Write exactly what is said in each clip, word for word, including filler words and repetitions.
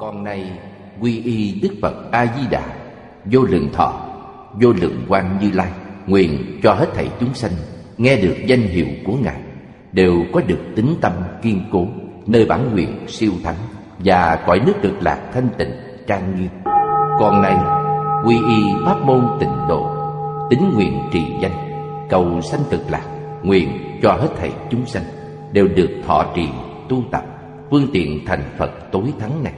Còn này quy y Đức Phật A Di Đà, vô lượng thọ, vô lượng quang Như Lai, nguyện cho hết thảy chúng sanh nghe được danh hiệu của Ngài đều có được tín tâm kiên cố, nơi bản nguyện siêu thắng và cõi nước Cực Lạc thanh tịnh trang nghiêm. Còn này quy y pháp môn Tịnh Độ, tín nguyện trì danh, cầu sanh Cực Lạc, nguyện cho hết thảy chúng sanh đều được thọ trì tu tập phương tiện thành Phật tối thắng này.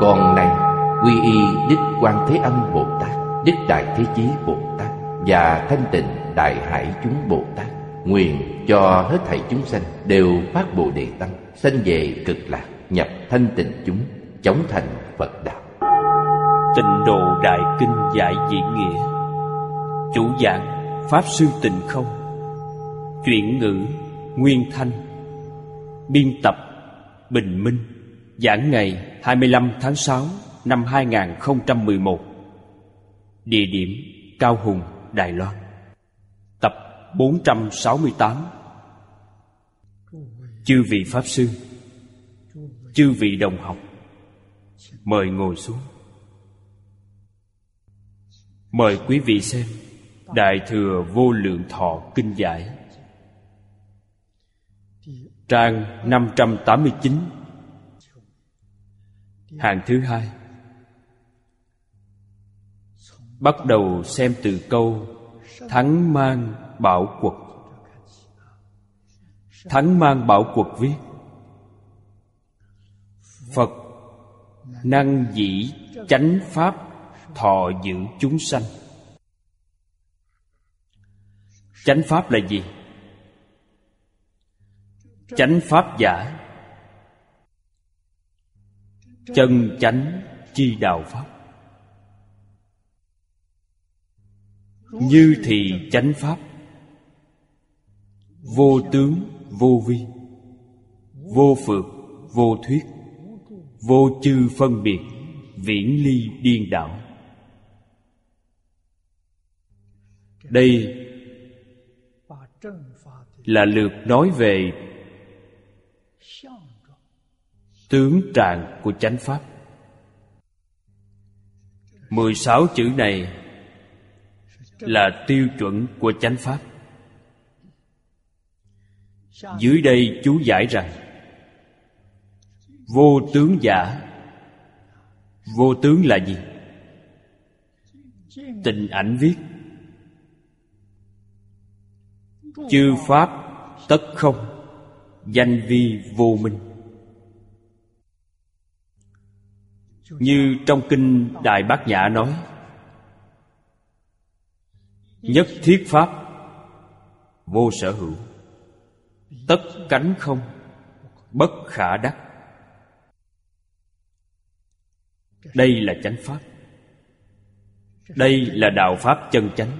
Còn này quy y Đức Quan Thế Âm Bồ Tát, Đức Đại Thế Chí Bồ Tát và Thanh Tịnh Đại Hải chúng Bồ Tát, nguyện cho hết thảy chúng sanh đều phát Bồ Đề Tâm, sanh về Cực Lạc, nhập thanh tịnh chúng, chóng thành Phật đạo. Tịnh Độ Đại Kinh Giải Diễn Nghĩa. Chủ giảng Pháp Sư Tịnh Không. Chuyển ngữ Nguyên Thanh. Biên tập Bình Minh. Giảng ngày hai mươi lăm tháng sáu năm hai nghìn không trăm mười một. Địa điểm Cao Hùng, Đài Loan. Tập bốn trăm sáu mươi tám. Chư vị Pháp Sư, chư vị đồng học, mời ngồi xuống. Mời quý vị xem Đại Thừa Vô Lượng Thọ Kinh Giải, trang năm trăm tám mươi chín, hàng thứ hai. Bắt đầu xem từ câu Thắng Mang Bảo Quật. Thắng Mang Bảo Quật viết: Phật năng dĩ chánh pháp thọ giữ chúng sanh. Chánh pháp là gì? Chánh pháp giả, chân chánh chi đạo pháp. Như thì chánh pháp, vô tướng vô vi, vô phược vô thuyết, vô chư phân biệt, viễn ly điên đảo. Đây là lượt nói về tướng trạng của chánh pháp. Mười sáu chữ này là tiêu chuẩn của chánh pháp. Dưới đây chú giải rằng vô tướng giả. Vô tướng là gì? Tịnh Ảnh viết: chư pháp tất không, danh vi vô minh. Như trong kinh Đại Bát Nhã nói: nhất thiết pháp vô sở hữu, tất cánh không, bất khả đắc. Đây là chánh pháp. Đây là đạo pháp chân chánh.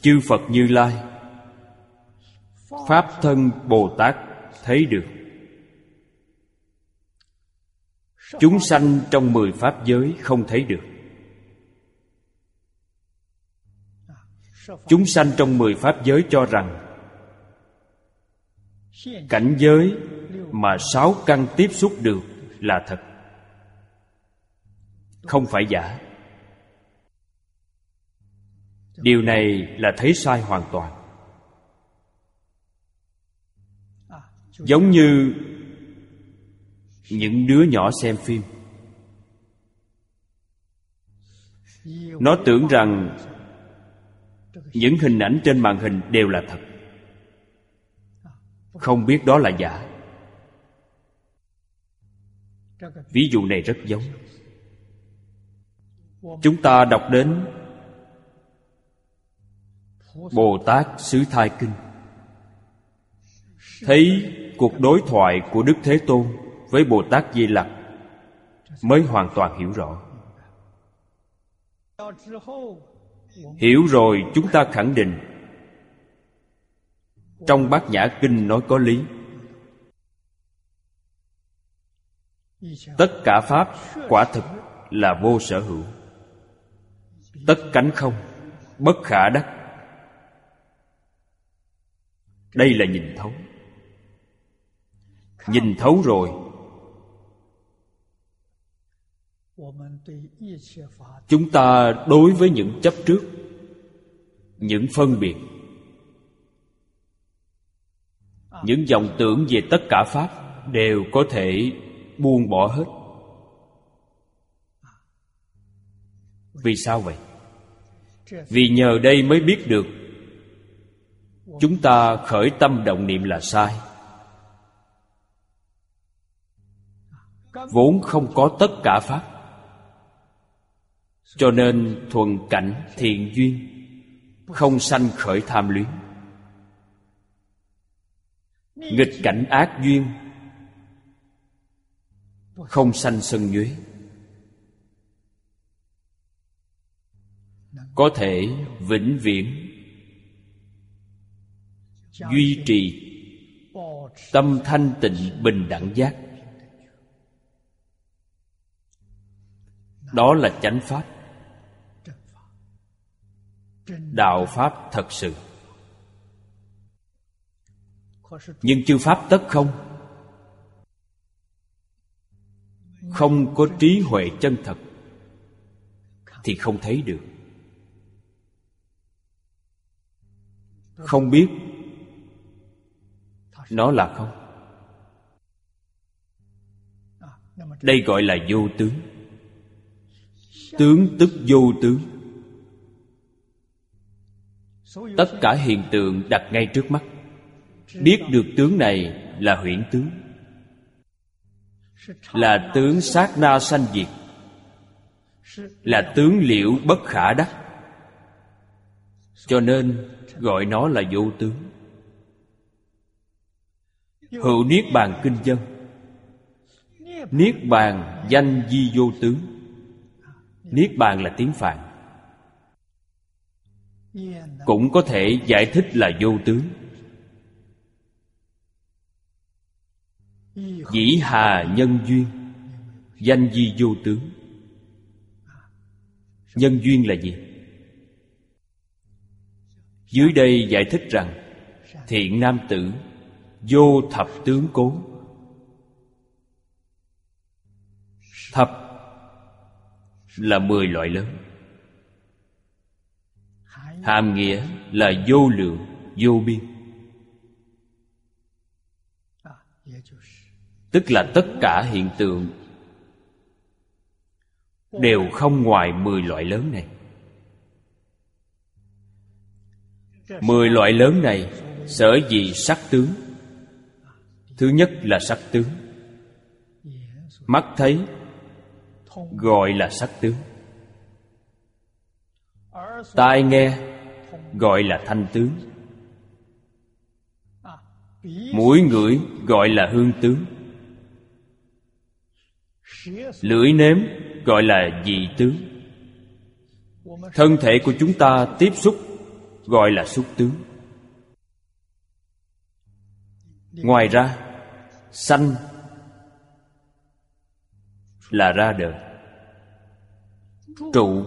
Chư Phật Như Lai, Pháp thân Bồ Tát thấy được. Chúng sanh trong mười pháp giới không thấy được. Chúng sanh trong mười pháp giới cho rằng cảnh giới mà sáu căn tiếp xúc được là thật, không phải giả. Điều này là thấy sai hoàn toàn. Giống như những đứa nhỏ xem phim, nó tưởng rằng những hình ảnh trên màn hình đều là thật, không biết đó là giả. Ví dụ này rất giống. Chúng ta đọc đến Bồ Tát Xứ Thai Kinh, thấy cuộc đối thoại của Đức Thế Tôn với Bồ Tát Di Lặc mới hoàn toàn hiểu rõ. Hiểu rồi chúng ta khẳng định trong Bát Nhã Kinh nói có lý. Tất cả pháp quả thực là vô sở hữu, tất cánh không, bất khả đắc. Đây là nhìn thấu. Nhìn thấu rồi Chúng ta đối với những chấp trước, những phân biệt, những dòng tưởng về tất cả pháp đều có thể buông bỏ hết. Vì sao vậy? Vì nhờ đây mới biết được chúng ta khởi tâm động niệm là sai, vốn không có tất cả pháp. Cho nên thuần cảnh thiện duyên, không sanh khởi tham luyến. Nghịch cảnh ác duyên, không sanh sân nhuế. Có thể vĩnh viễn duy trì tâm thanh tịnh bình đẳng giác. Đó là chánh pháp, đạo pháp thật sự. Nhưng chư pháp tất không, không có trí huệ chân thật thì không thấy được, không biết nó là không. Đây gọi là vô tướng. Tướng tức vô tướng. Tất cả hiện tượng đặt ngay trước mắt, biết được tướng này là huyễn tướng, là tướng sát na sanh diệt, là tướng liễu bất khả đắc. Cho nên gọi nó là vô tướng. Hữu Niết Bàn Kinh Dân: Niết Bàn danh di vô tướng. Niết Bàn là tiếng Phạn, cũng có thể giải thích là vô tướng. Dĩ hà nhân duyên danh di vô tướng. Nhân duyên là gì? Dưới đây giải thích rằng thiện nam tử vô thập tướng cố. Thập là mười loại lớn, hàm nghĩa là vô lượng, vô biên, tức là tất cả hiện tượng đều không ngoài mười loại lớn này. Mười loại lớn này sở dĩ sắc tướng. Thứ nhất là sắc tướng, mắt thấy gọi là sắc tướng, tai nghe gọi là thanh tướng, mũi ngửi gọi là hương tướng, lưỡi nếm gọi là vị tướng, thân thể của chúng ta tiếp xúc gọi là xúc tướng. Ngoài ra, sanh là ra đời, trụ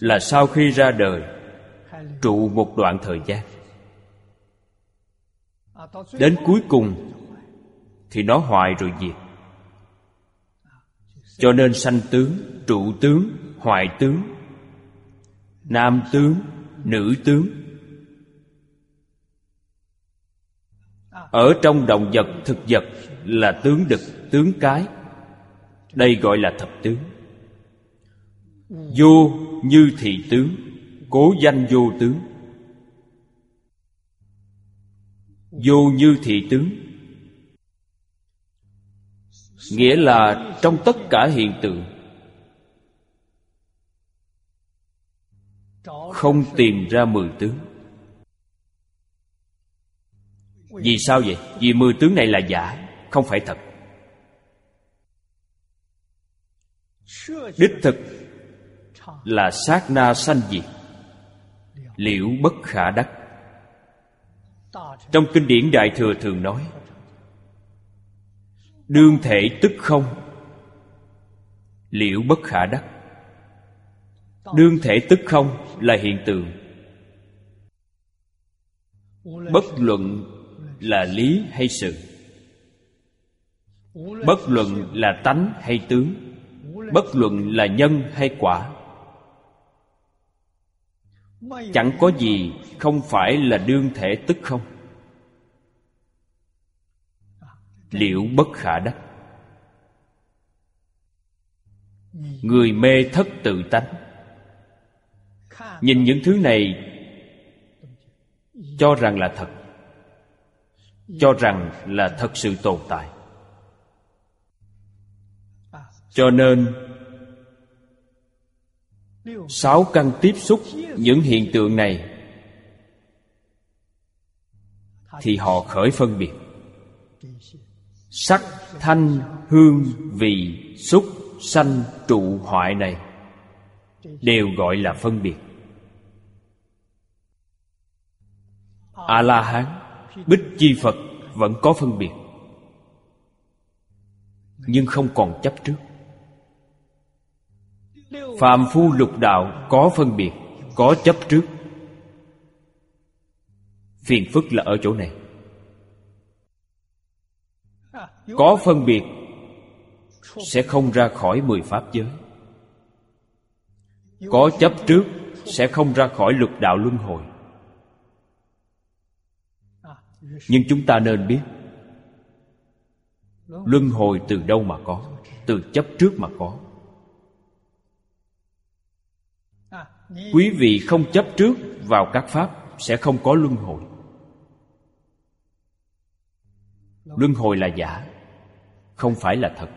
là sau khi ra đời trụ một đoạn thời gian, đến cuối cùng thì nó hoại rồi diệt. Cho nên sanh tướng, trụ tướng, hoại tướng, nam tướng, nữ tướng. Ở trong động vật, thực vật là tướng đực, tướng cái. Đây gọi là thập tướng. Vô như thị tướng, cố danh vô tướng. Vô như thị tướng nghĩa là trong tất cả hiện tượng không tìm ra mười tướng. Vì sao vậy? Vì mười tướng này là giả, không phải thật. Đích thực là sát na sanh diệt, liễu bất khả đắc. Trong kinh điển Đại Thừa thường nói đương thể tức không, liễu bất khả đắc. Đương thể tức không là hiện tượng, bất luận là lý hay sự, Bất luận là tánh hay tướng, bất luận là nhân hay quả, chẳng có gì không phải là đương thể tức không, liễu bất khả đắc. Người mê thất tự tánh nhìn những thứ này cho rằng là thật, cho rằng là thật sự tồn tại. Cho nên sáu căn tiếp xúc những hiện tượng này thì họ khởi phân biệt: sắc, thanh, hương, vị, xúc, sanh, trụ, hoại này đều gọi là phân biệt. A-la-hán, Bích Chi Phật vẫn có phân biệt, nhưng không còn chấp trước. Phàm phu lục đạo có phân biệt, có chấp trước. Phiền phức là ở chỗ này. Có phân biệt sẽ không ra khỏi mười pháp giới, có chấp trước sẽ không ra khỏi lục đạo luân hồi. Nhưng chúng ta nên biết, luân hồi từ đâu mà có? Từ chấp trước mà có. Quý vị không chấp trước vào các pháp sẽ không có luân hồi. Luân hồi là giả, không phải là thật.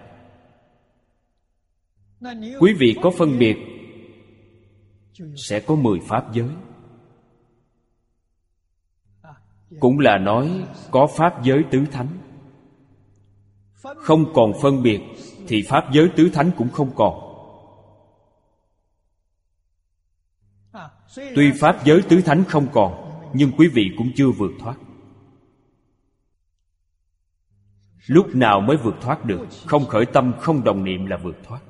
Quý vị có phân biệt sẽ có mười pháp giới, cũng là nói có pháp giới tứ thánh. Không còn phân biệt thì pháp giới tứ thánh cũng không còn. Tuy pháp giới tứ thánh không còn, nhưng quý vị cũng chưa vượt thoát. Lúc nào mới vượt thoát được? Không khởi tâm, không đồng niệm là vượt thoát.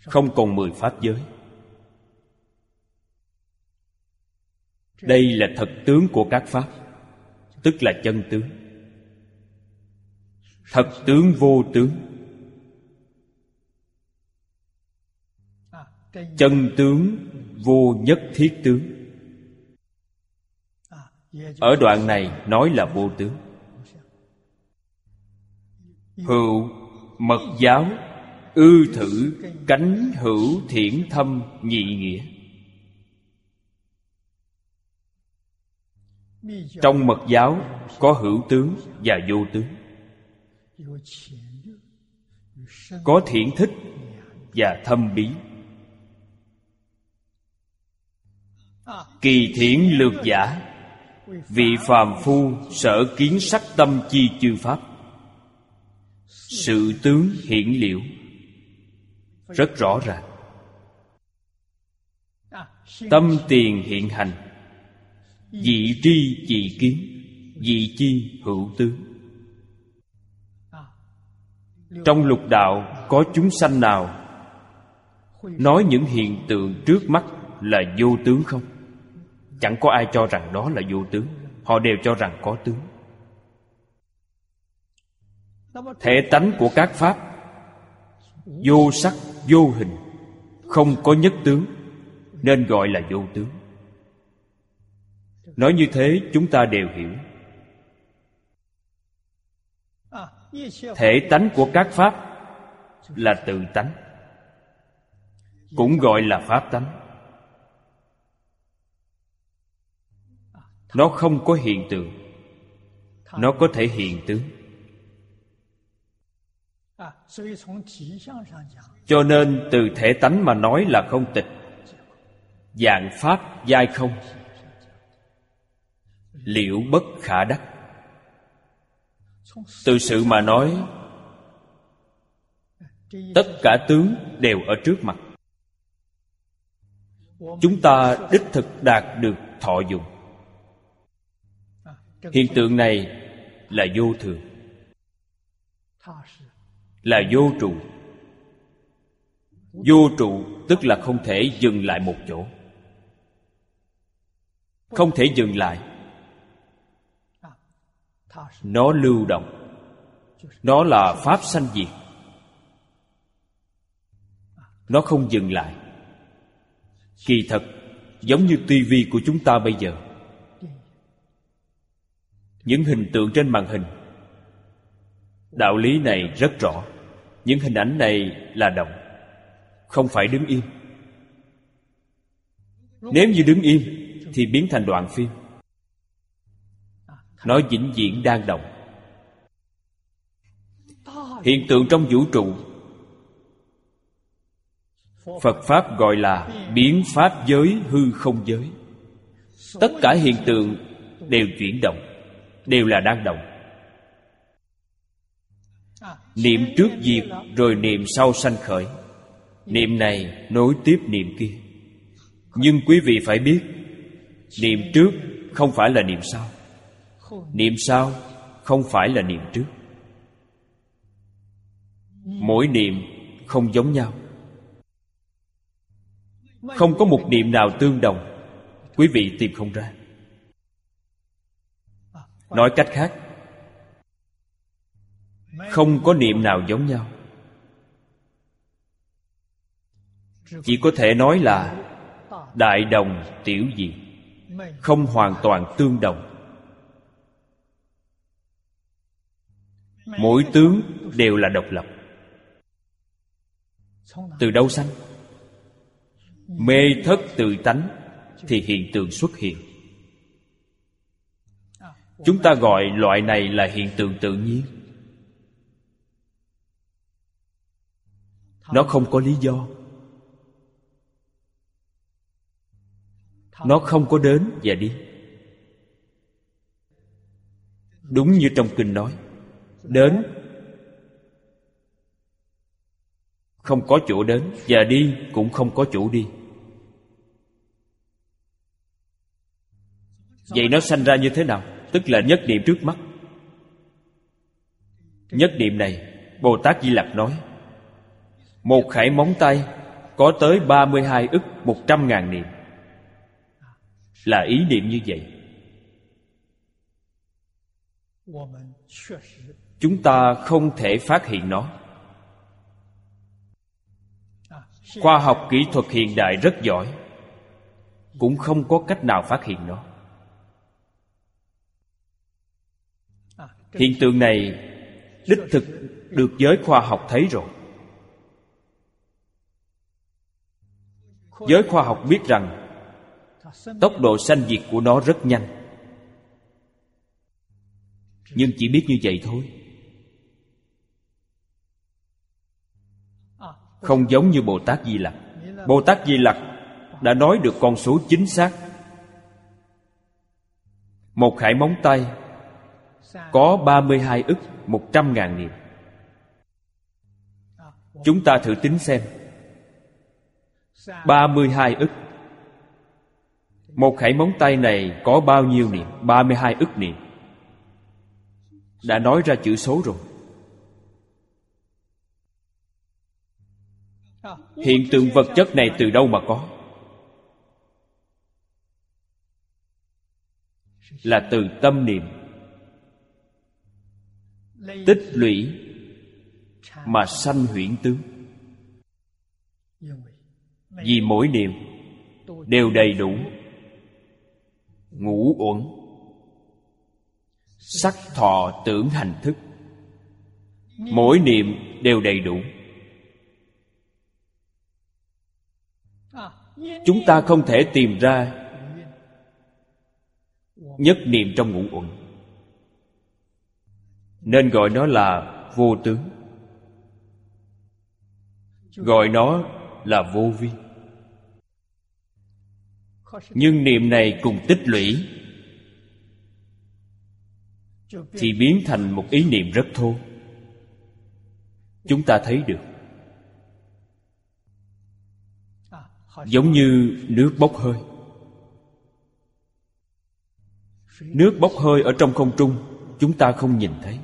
Không còn mười pháp giới. Đây là thật tướng của các pháp, tức là chân tướng. Thật tướng vô tướng. Chân tướng vô nhất thiết tướng. Ở đoạn này nói là vô tướng. Hữu mật giáo, ư thử cánh hữu thiển thâm nhị nghĩa. Trong mật giáo có hữu tướng và vô tướng, có thiển thích và thâm bí. Kỳ thiển lược giả, vị phàm phu sở kiến sắc tâm chi chư pháp, sự tướng hiển liễu. Rất rõ ràng. Tâm tiền hiện hành, dị tri dị kiến, dị chi hữu tướng. Trong lục đạo có chúng sanh nào nói những hiện tượng trước mắt là vô tướng không? Chẳng có ai cho rằng đó là vô tướng. Họ đều cho rằng có tướng. Thể tánh của các pháp vô sắc vô hình, không có nhất tướng, nên gọi là vô tướng. Nói như thế chúng ta đều hiểu. Thể tánh của các pháp là tự tánh, cũng gọi là pháp tánh. Nó không có hiện tượng, nó có thể hiện tướng. Cho nên từ thể tánh mà nói là không tịch. Dạng pháp giai không, liễu bất khả đắc. Từ sự mà nói, tất cả tướng đều ở trước mặt. Chúng ta đích thực đạt được thọ dụng. Hiện tượng này là vô thường, là vô trụ. Vô trụ tức là không thể dừng lại một chỗ, không thể dừng lại. Nó lưu động, Nó là pháp sanh diệt, nó không dừng lại. Kỳ thật giống như tivi của chúng ta bây giờ, những hình tượng trên màn hình. Đạo lý này rất rõ. Những hình ảnh này là động, không phải đứng im. Nếu như đứng im thì biến thành đoạn phim. Nó vĩnh viễn đang động. Hiện tượng trong vũ trụ, Phật Pháp gọi là biến pháp giới hư không giới. Tất cả hiện tượng đều chuyển động, đều là đang động. Niệm trước diệt rồi niệm sau sanh khởi. Niệm này nối tiếp niệm kia. Nhưng quý vị phải biết, niệm trước không phải là niệm sau, niệm sau không phải là niệm trước. Mỗi niệm không giống nhau, không có một niệm nào tương đồng. Quý vị tìm không ra. Nói cách khác, không có niệm nào giống nhau. Chỉ có thể nói là đại đồng tiểu dị, không hoàn toàn tương đồng. Mỗi tướng đều là độc lập. Từ đâu sanh? Mê thất tự tánh thì hiện tượng xuất hiện. Chúng ta gọi loại này là hiện tượng tự nhiên. Nó không có lý do, nó không có đến và đi. Đúng như trong kinh nói, đến không có chỗ đến, và đi cũng không có chỗ đi. Vậy nó sanh ra như thế nào? Tức là nhất niệm trước mắt. Nhất niệm này, Bồ Tát Di Lặc nói, một khải móng tay có tới ba mươi hai ức một trăm ngàn niệm. Là ý niệm như vậy. Chúng ta không thể phát hiện nó. Khoa học kỹ thuật hiện đại rất giỏi, cũng không có cách nào phát hiện nó. Hiện tượng này đích thực được giới khoa học thấy rồi. Giới khoa học biết rằng tốc độ sanh diệt của nó rất nhanh, nhưng chỉ biết như vậy thôi. Không giống như Bồ Tát Di Lặc. Bồ Tát Di Lặc đã nói được con số chính xác. Một khải móng tay có ba mươi hai ức một trăm ngàn niệm. Chúng ta thử tính xem, ba mươi hai ức, một khải móng tay này có bao nhiêu niệm? ba mươi hai ức niệm. Đã nói ra chữ số rồi. Hiện tượng vật chất này từ đâu mà có? Là từ tâm niệm tích lũy mà sanh huyễn tướng. Vì mỗi niệm đều đầy đủ ngũ uẩn, sắc thọ tưởng hành thức. Mỗi niệm đều đầy đủ. Chúng ta không thể tìm ra nhất niệm trong ngũ uẩn, nên gọi nó là vô tướng, gọi nó là vô vi. Nhưng niệm này cùng tích lũy thì biến thành một ý niệm rất thô. Chúng ta thấy được, giống như nước bốc hơi. Nước bốc hơi ở trong không trung, chúng ta không nhìn thấy.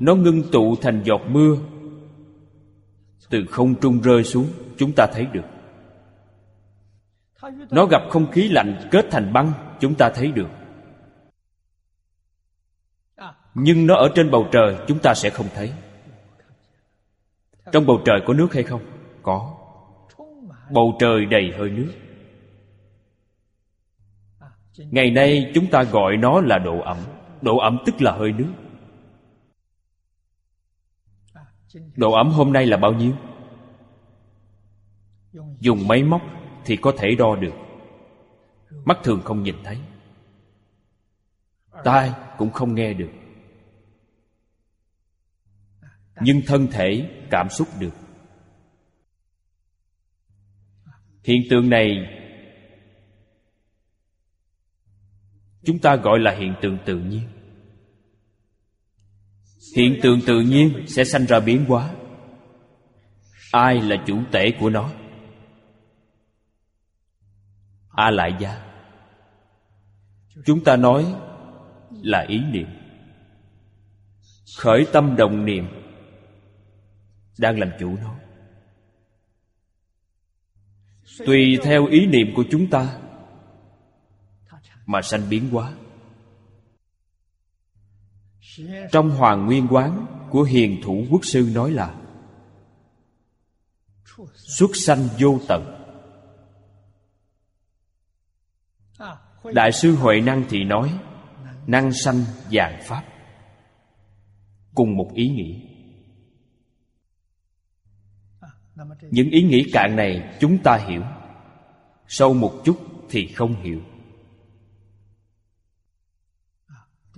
Nó ngưng tụ thành giọt mưa từ không trung rơi xuống, chúng ta thấy được. Nó gặp không khí lạnh kết thành băng, chúng ta thấy được. nhưng nó ở trên bầu trời chúng ta sẽ không thấy. Trong bầu trời có nước hay không? Có. Bầu trời đầy hơi nước. Ngày nay chúng ta gọi nó là độ ẩm. Độ ẩm tức là hơi nước. Độ ẩm hôm nay là bao nhiêu? Dùng máy móc thì có thể đo được. Mắt thường không nhìn thấy, tai cũng không nghe được, nhưng thân thể cảm xúc được. Hiện tượng này chúng ta gọi là hiện tượng tự nhiên. Hiện tượng tự nhiên sẽ sanh ra biến hóa. Ai là chủ tể của nó? A Lại Gia. Chúng ta nói là ý niệm. Khởi tâm đồng niệm đang làm chủ nó. Tùy theo ý niệm của chúng ta mà sanh biến hóa. Trong Hoàng Nguyên Quán của Hiền Thủ Quốc Sư nói là xuất sanh vô tận. Đại sư Huệ Năng thì nói năng sanh vạn pháp, cùng một ý nghĩa. Những ý nghĩa cạn này chúng ta hiểu, sâu một chút thì không hiểu.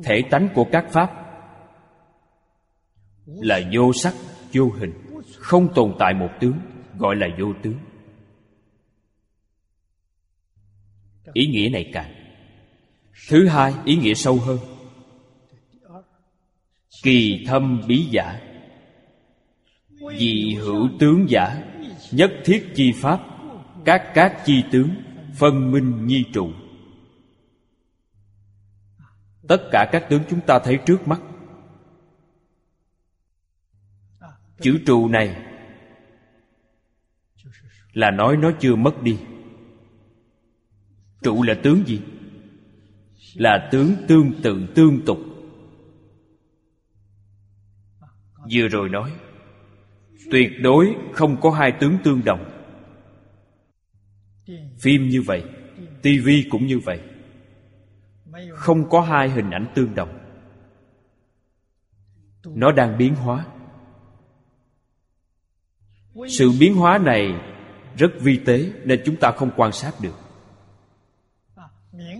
Thể tánh của các pháp là vô sắc, vô hình, không tồn tại một tướng, gọi là vô tướng. Ý nghĩa này cạn. Thứ hai, ý nghĩa sâu hơn. Kỳ thâm bí giả, dị hữu tướng giả, nhất thiết chi pháp, các các chi tướng, phân minh nhi trụ. Tất cả các tướng chúng ta thấy trước mắt. Chữ trụ này là nói nó chưa mất đi. Trụ là tướng gì? Là tướng tương tự tương tục. Vừa rồi nói tuyệt đối không có hai tướng tương đồng. Phim như vậy, tivi cũng như vậy, không có hai hình ảnh tương đồng. Nó đang biến hóa. Sự biến hóa này rất vi tế nên chúng ta không quan sát được.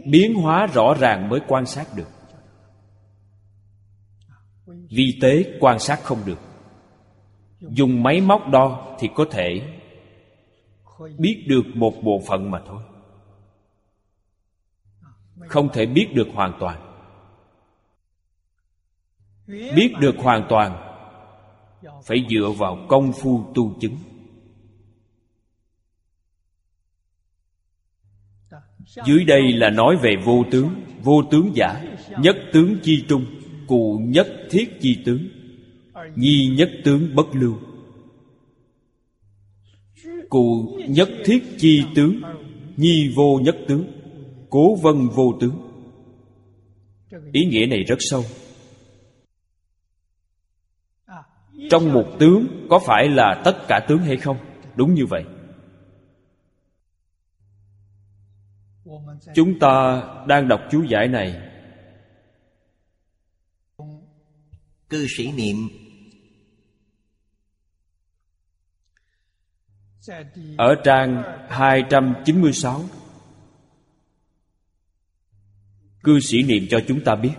Biến hóa rõ ràng mới quan sát được. Vi tế quan sát không được. Dùng máy móc đo thì có thể biết được một bộ phận mà thôi, không thể biết được hoàn toàn. Biết được hoàn toàn phải dựa vào công phu tu chứng. Dưới đây là nói về vô tướng. Vô tướng giả, nhất tướng chi trung, cụ nhất thiết chi tướng, nhi nhất tướng bất lưu. Cụ nhất thiết chi tướng, nhi vô nhất tướng, cố vân vô tướng. Ý nghĩa này rất sâu. Trong một tướng có phải là tất cả tướng hay không? Đúng như vậy. Chúng ta đang đọc chú giải này, cư sĩ niệm ở trang hai trăm chín mươi sáu, cư sĩ niệm cho chúng ta biết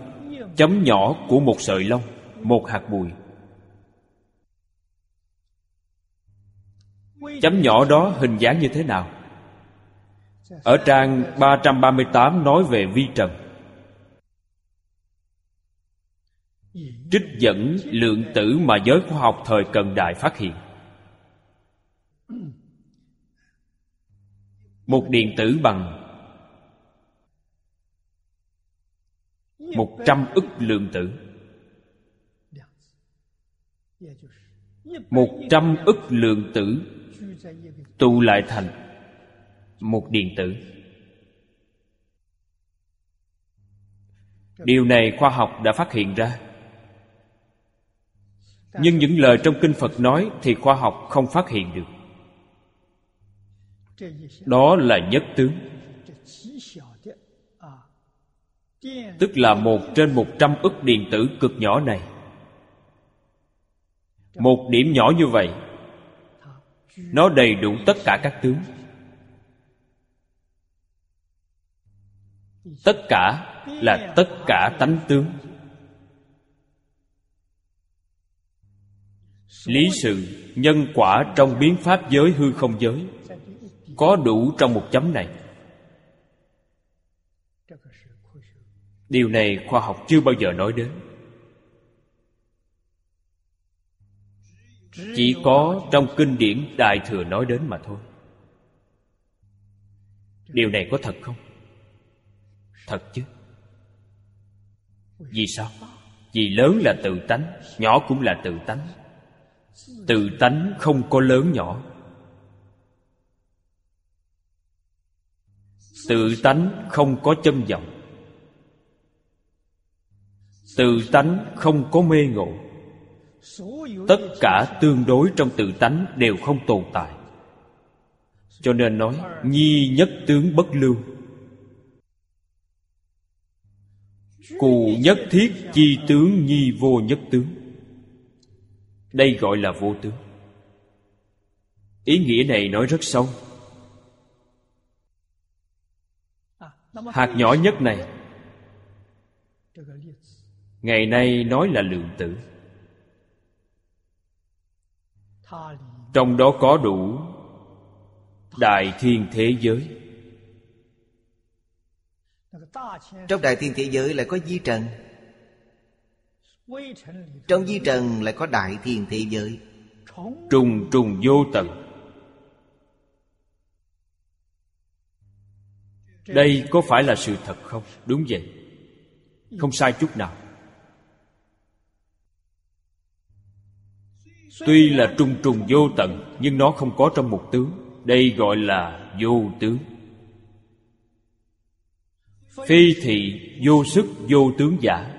chấm nhỏ của một sợi lông, một hạt bụi. Chấm nhỏ đó hình dáng như thế nào? Ở trang ba trăm ba mươi tám nói về vi trần, trích dẫn lượng tử mà giới khoa học thời cận đại phát hiện. Một điện tử bằng một trăm ức lượng tử. Một trăm ức lượng tử tụ lại thành một điện tử. Điều này khoa học đã phát hiện ra. Nhưng những lời trong kinh Phật nói thì khoa học không phát hiện được. Đó là nhất tướng, tức là một trên một trăm ức điện tử cực nhỏ này. Một điểm nhỏ như vậy, nó đầy đủ tất cả các tướng. Tất cả là tất cả tánh tướng. Lý sự, nhân quả trong biến pháp giới hư không giới có đủ trong một chấm này. Điều này khoa học chưa bao giờ nói đến. Chỉ có trong kinh điển Đại Thừa nói đến mà thôi. Điều này có thật không? Thật chứ. Vì sao? Vì lớn là tự tánh, nhỏ cũng là tự tánh. Tự tánh không có lớn nhỏ. Tự tánh không có châm vọng. Tự tánh không có mê ngộ. Tất cả tương đối trong tự tánh đều không tồn tại. Cho nên nói nhi nhất tướng bất lưu, cù nhất thiết chi tướng nhi vô nhất tướng. Đây gọi là vô tướng. Ý nghĩa này nói rất sâu. Hạt nhỏ nhất này ngày nay nói là lượng tử. Trong đó có đủ đại thiên thế giới. Trong đại thiên thế giới lại có vi trần. Trong vi trần lại có đại thiên thế giới, trùng trùng vô tận. Đây có phải là sự thật không? Đúng vậy, không sai chút nào. Tuy là trùng trùng vô tận, nhưng nó không có trong một tướng. Đây gọi là vô tướng. Phi thị vô sức vô tướng giả.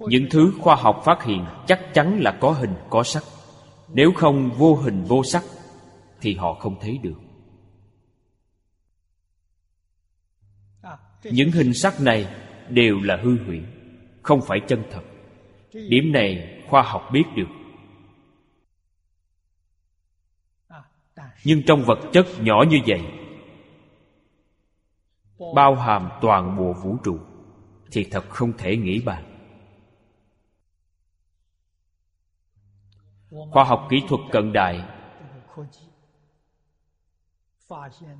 Những thứ khoa học phát hiện chắc chắn là có hình có sắc. Nếu không vô hình vô sắc thì họ không thấy được. Những hình sắc này đều là hư huyễn, không phải chân thật. Điểm này khoa học biết được. Nhưng trong vật chất nhỏ như vậy, bao hàm toàn bộ vũ trụ, thì thật không thể nghĩ bàn. Khoa học kỹ thuật cận đại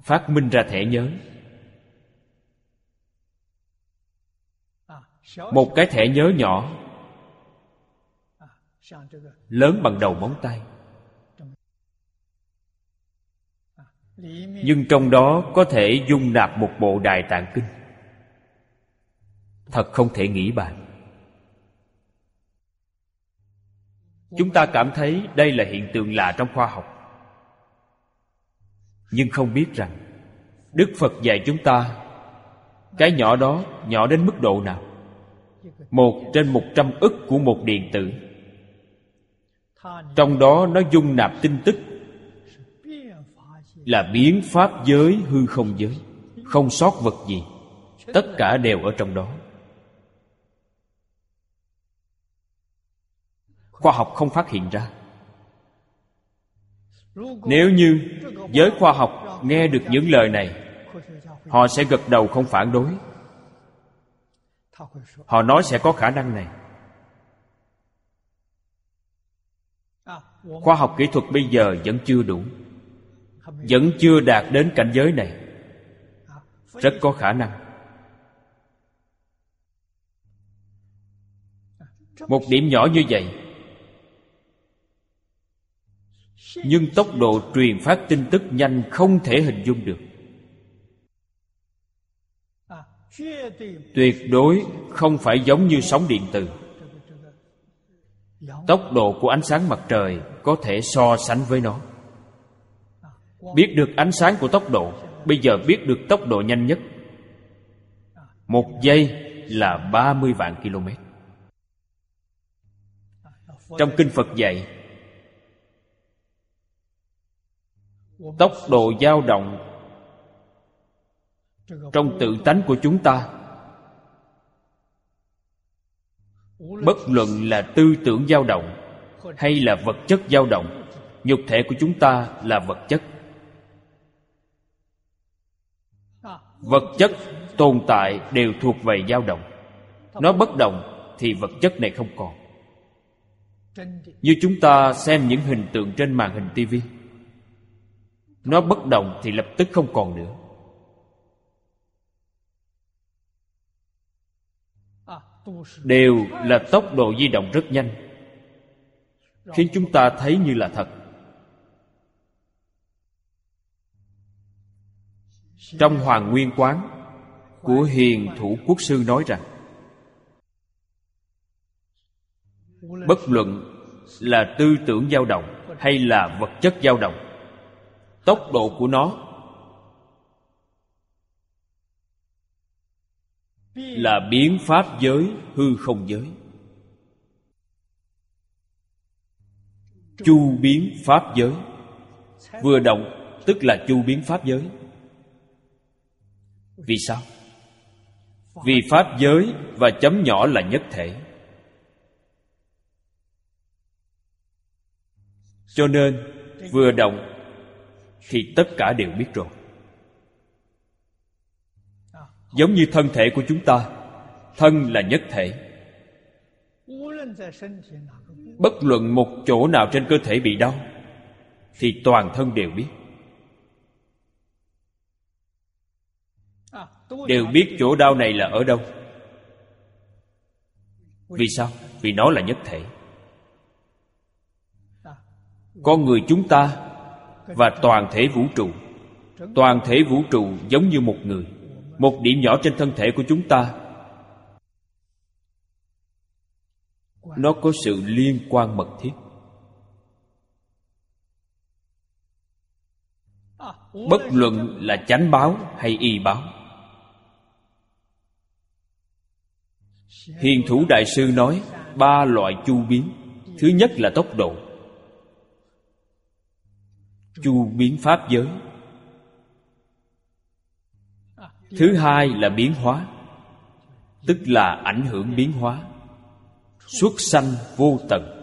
phát minh ra thẻ nhớ. Một cái thẻ nhớ nhỏ lớn bằng đầu móng tay, nhưng trong đó có thể dung nạp một bộ Đại Tạng Kinh. Thật không thể nghĩ bàn. Chúng ta cảm thấy đây là hiện tượng lạ trong khoa học, nhưng không biết rằng Đức Phật dạy chúng ta cái nhỏ đó nhỏ đến mức độ nào. Một trên một trăm ức của một điện tử, trong đó nó dung nạp tin tức là biến pháp giới hư không giới, không sót vật gì, tất cả đều ở trong đó. Khoa học không phát hiện ra. Nếu như giới khoa học nghe được những lời này, họ sẽ gật đầu không phản đối. Họ nói sẽ có khả năng này. Khoa học kỹ thuật bây giờ vẫn chưa đủ, vẫn chưa đạt đến cảnh giới này. Rất có khả năng một điểm nhỏ như vậy, nhưng tốc độ truyền phát tin tức nhanh không thể hình dung được. Tuyệt đối không phải giống như sóng điện từ. Tốc độ của ánh sáng mặt trời có thể so sánh với nó. Biết được ánh sáng của tốc độ, bây giờ biết được tốc độ nhanh nhất. Một giây là ba mươi vạn ki lô mét. Trong kinh Phật dạy, tốc độ dao động trong tự tánh của chúng ta, bất luận là tư tưởng dao động hay là vật chất dao động. Nhục thể của chúng ta là vật chất. Vật chất tồn tại đều thuộc về dao động. Nó bất động thì vật chất này không còn. Như chúng ta xem những hình tượng trên màn hình tivi, nó bất động thì lập tức không còn nữa. Đều là tốc độ di động rất nhanh, khiến chúng ta thấy như là thật. Trong Hoàng Nguyên Quán của Hiền Thủ Quốc Sư nói rằng, bất luận là tư tưởng dao động hay là vật chất dao động, tốc độ của nó là biến pháp giới, hư không giới. Chu biến pháp giới. Vừa động tức là chu biến pháp giới. Vì sao? Vì pháp giới và chấm nhỏ là nhất thể. Cho nên vừa động thì tất cả đều biết rồi. Giống như thân thể của chúng ta, thân là nhất thể. Bất luận một chỗ nào trên cơ thể bị đau thì toàn thân đều biết. Đều biết chỗ đau này là ở đâu. Vì sao? Vì nó là nhất thể. Con người chúng ta và toàn thể vũ trụ, toàn thể vũ trụ giống như một người. Một điểm nhỏ trên thân thể của chúng ta, nó có sự liên quan mật thiết. Bất luận là chánh báo hay y báo. Hiền Thủ Đại Sư nói ba loại chu biến. Thứ nhất là tốc độ, chu biến pháp giới. Thứ hai là biến hóa, tức là ảnh hưởng biến hóa, xuất sanh vô tận.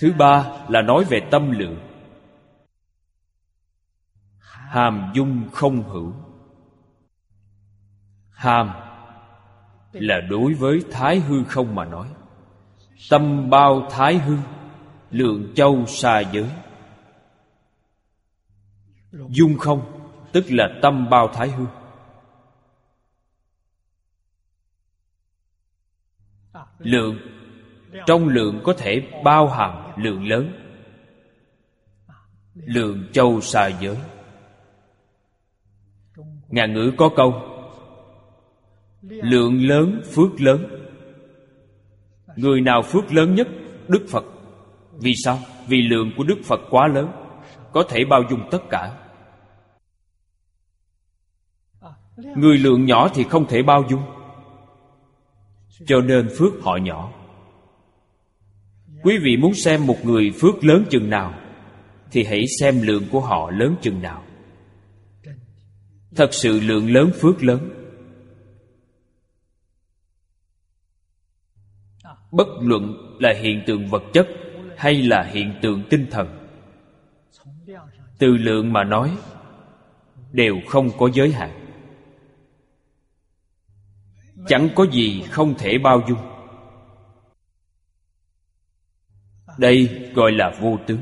Thứ ba là nói về tâm lượng, hàm dung không hữu. Hàm là đối với thái hư không mà nói. Tâm bao thái hư, lượng châu xa giới. Dung không tức là tâm bao thái hư. Lượng, trong lượng có thể bao hàm lượng lớn, lượng châu xa giới. Ngạn ngữ có câu lượng lớn phước lớn. Người nào phước lớn nhất? Đức Phật. Vì sao? Vì lượng của Đức Phật quá lớn, có thể bao dung tất cả. Người lượng nhỏ thì không thể bao dung, cho nên phước họ nhỏ. Quý vị muốn xem một người phước lớn chừng nào thì hãy xem lượng của họ lớn chừng nào. Thật sự lượng lớn phước lớn. Bất luận là hiện tượng vật chất hay là hiện tượng tinh thần, từ lượng mà nói đều không có giới hạn. Chẳng có gì không thể bao dung. Đây gọi là vô tướng.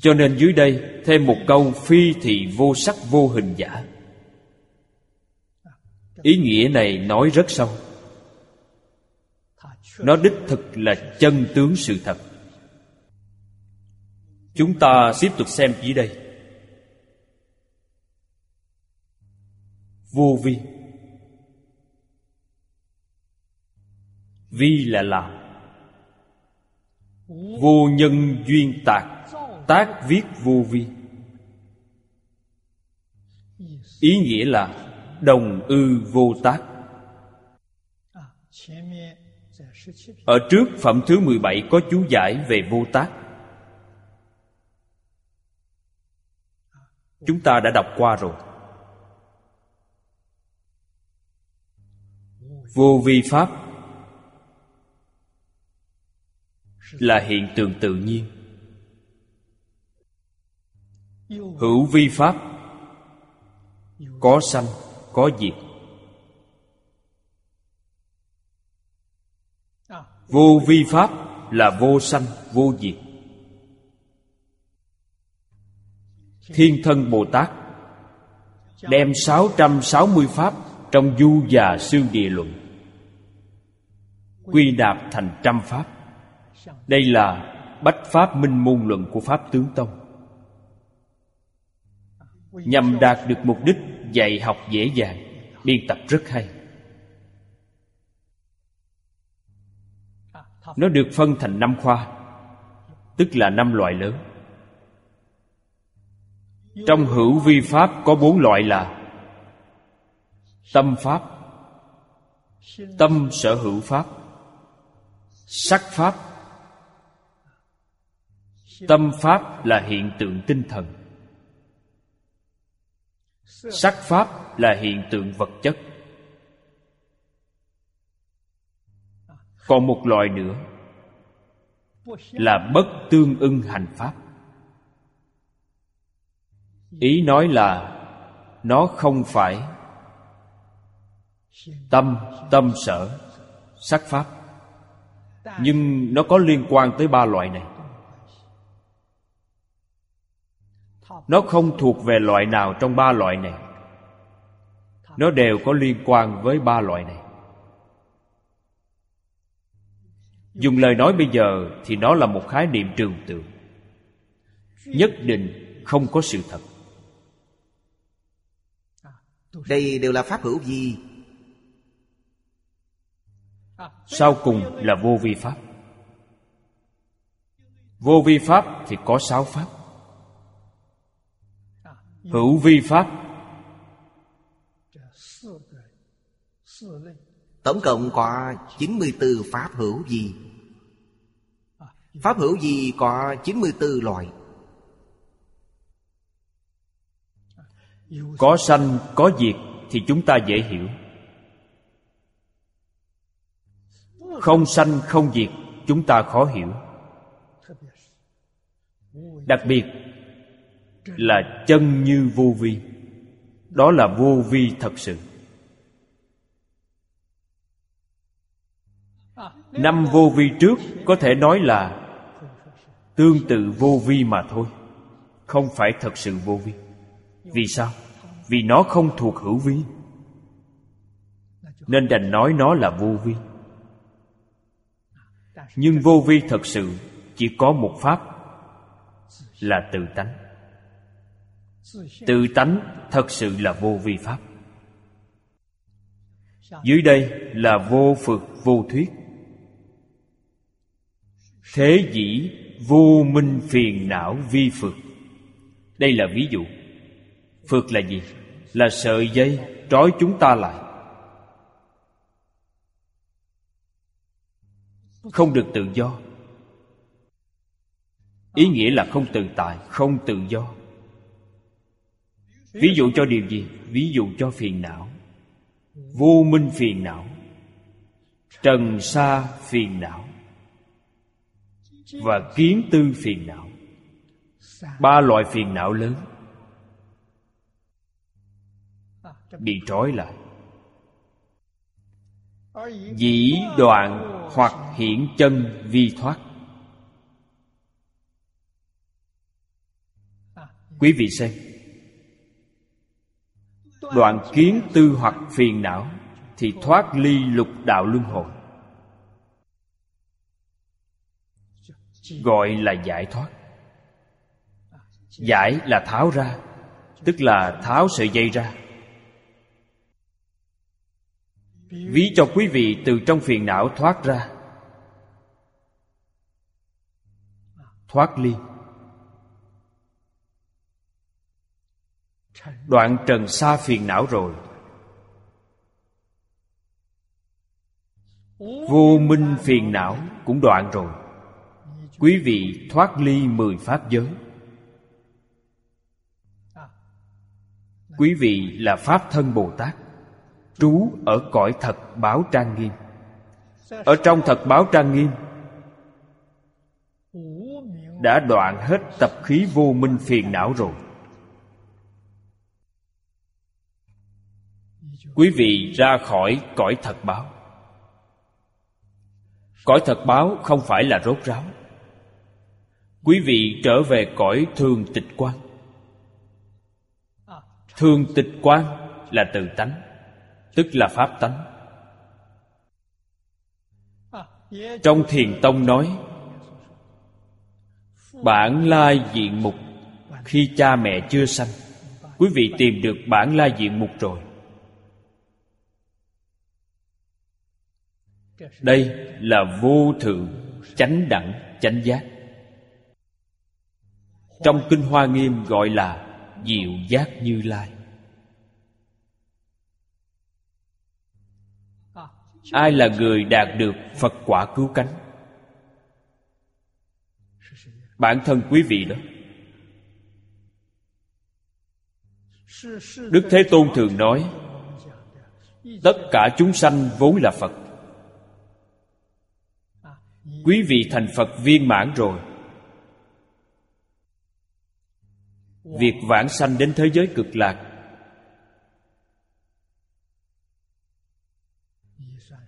Cho nên dưới đây thêm một câu phi thị vô sắc vô hình giả. Ý nghĩa này nói rất sâu. Nó đích thực là chân tướng sự thật. Chúng ta tiếp tục xem dưới đây. Vô vi. Vi là làm. Vô nhân duyên tạc, tác viết vô vi. Ý nghĩa là đồng ư vô tác. Ở trước phẩm thứ mười bảy có chú giải về Vô Tác. Chúng ta đã đọc qua rồi. Vô vi pháp là hiện tượng tự nhiên. Hữu vi pháp có sanh, có diệt. Vô vi pháp là vô sanh, vô diệt. Thiên Thân Bồ Tát đem sáu trăm sáu mươi pháp trong Du Già Xương Địa Luận quy nạp thành trăm pháp. Đây là Bách Pháp Minh Môn Luận của Pháp Tướng Tông, nhằm đạt được mục đích dạy học dễ dàng, biên tập rất hay. Nó được phân thành năm khoa, tức là năm loại lớn. Trong hữu vi pháp có bốn loại là tâm pháp, tâm sở hữu pháp, sắc pháp. Tâm pháp là hiện tượng tinh thần, sắc pháp là hiện tượng vật chất. Còn một loại nữa là bất tương ưng hành pháp. Ý nói là nó không phải tâm, tâm sở, sắc pháp, nhưng nó có liên quan tới ba loại này. Nó không thuộc về loại nào trong ba loại này, nó đều có liên quan với ba loại này. Dùng lời nói bây giờ thì nó là một khái niệm trừu tượng, nhất định không có sự thật. Đây đều là pháp hữu vi. Sau cùng là vô vi pháp. Vô vi pháp thì có sáu pháp. Hữu vi pháp tổng cộng có chín mươi tư pháp hữu vi. Pháp hữu vi có chín mươi tư loại. Có sanh, có diệt thì chúng ta dễ hiểu. Không sanh, không diệt chúng ta khó hiểu. Đặc biệt là chân như vô vi, đó là vô vi thật sự. Năm vô vi trước có thể nói là tương tự vô vi mà thôi, không phải thật sự vô vi. Vì sao? Vì nó không thuộc hữu vi, nên đành nói nó là vô vi. Nhưng vô vi thật sự chỉ có một pháp, là tự tánh. Tự tánh thật sự là vô vi pháp. Dưới đây là vô phược vô thuyết. Thế dĩ vô minh phiền não vi phược. Đây là ví dụ. Phược là gì? Là sợi dây trói chúng ta lại, không được tự do. Ý nghĩa là không tự tại, không tự do. Ví dụ cho điều gì? Ví dụ cho phiền não. Vô minh phiền não, trần sa phiền não và kiến tư phiền não. Ba loại phiền não lớn bị trói lại. Dĩ đoạn hoặc hiển chân vi thoát. Quý vị xem, đoạn kiến tư hoặc phiền não thì thoát ly lục đạo luân hồi, gọi là giải thoát. Giải là tháo ra, tức là tháo sợi dây ra. Ví cho quý vị từ trong phiền não thoát ra, thoát ly. Đoạn trần sa phiền não rồi, vô minh phiền não cũng đoạn rồi. Quý vị thoát ly mười pháp giới. Quý vị là Pháp Thân Bồ Tát, trú ở cõi thật báo trang nghiêm. Ở trong thật báo trang nghiêm đã đoạn hết tập khí vô minh phiền não rồi. Quý vị ra khỏi cõi thật báo. Cõi thật báo không phải là rốt ráo. Quý vị trở về cõi thường tịch quang. Thường tịch quang là tự tánh, tức là pháp tánh. Trong Thiền Tông nói bản lai diện mục. Khi cha mẹ chưa sanh, quý vị tìm được bản lai diện mục rồi. Đây là vô thượng chánh đẳng chánh giác. Trong Kinh Hoa Nghiêm gọi là diệu giác Như Lai. Ai là người đạt được Phật quả cứu cánh? Bản thân quý vị đó. Đức Thế Tôn thường nói tất cả chúng sanh vốn là Phật. Quý vị thành Phật viên mãn rồi, việc vãng sanh đến thế giới cực lạc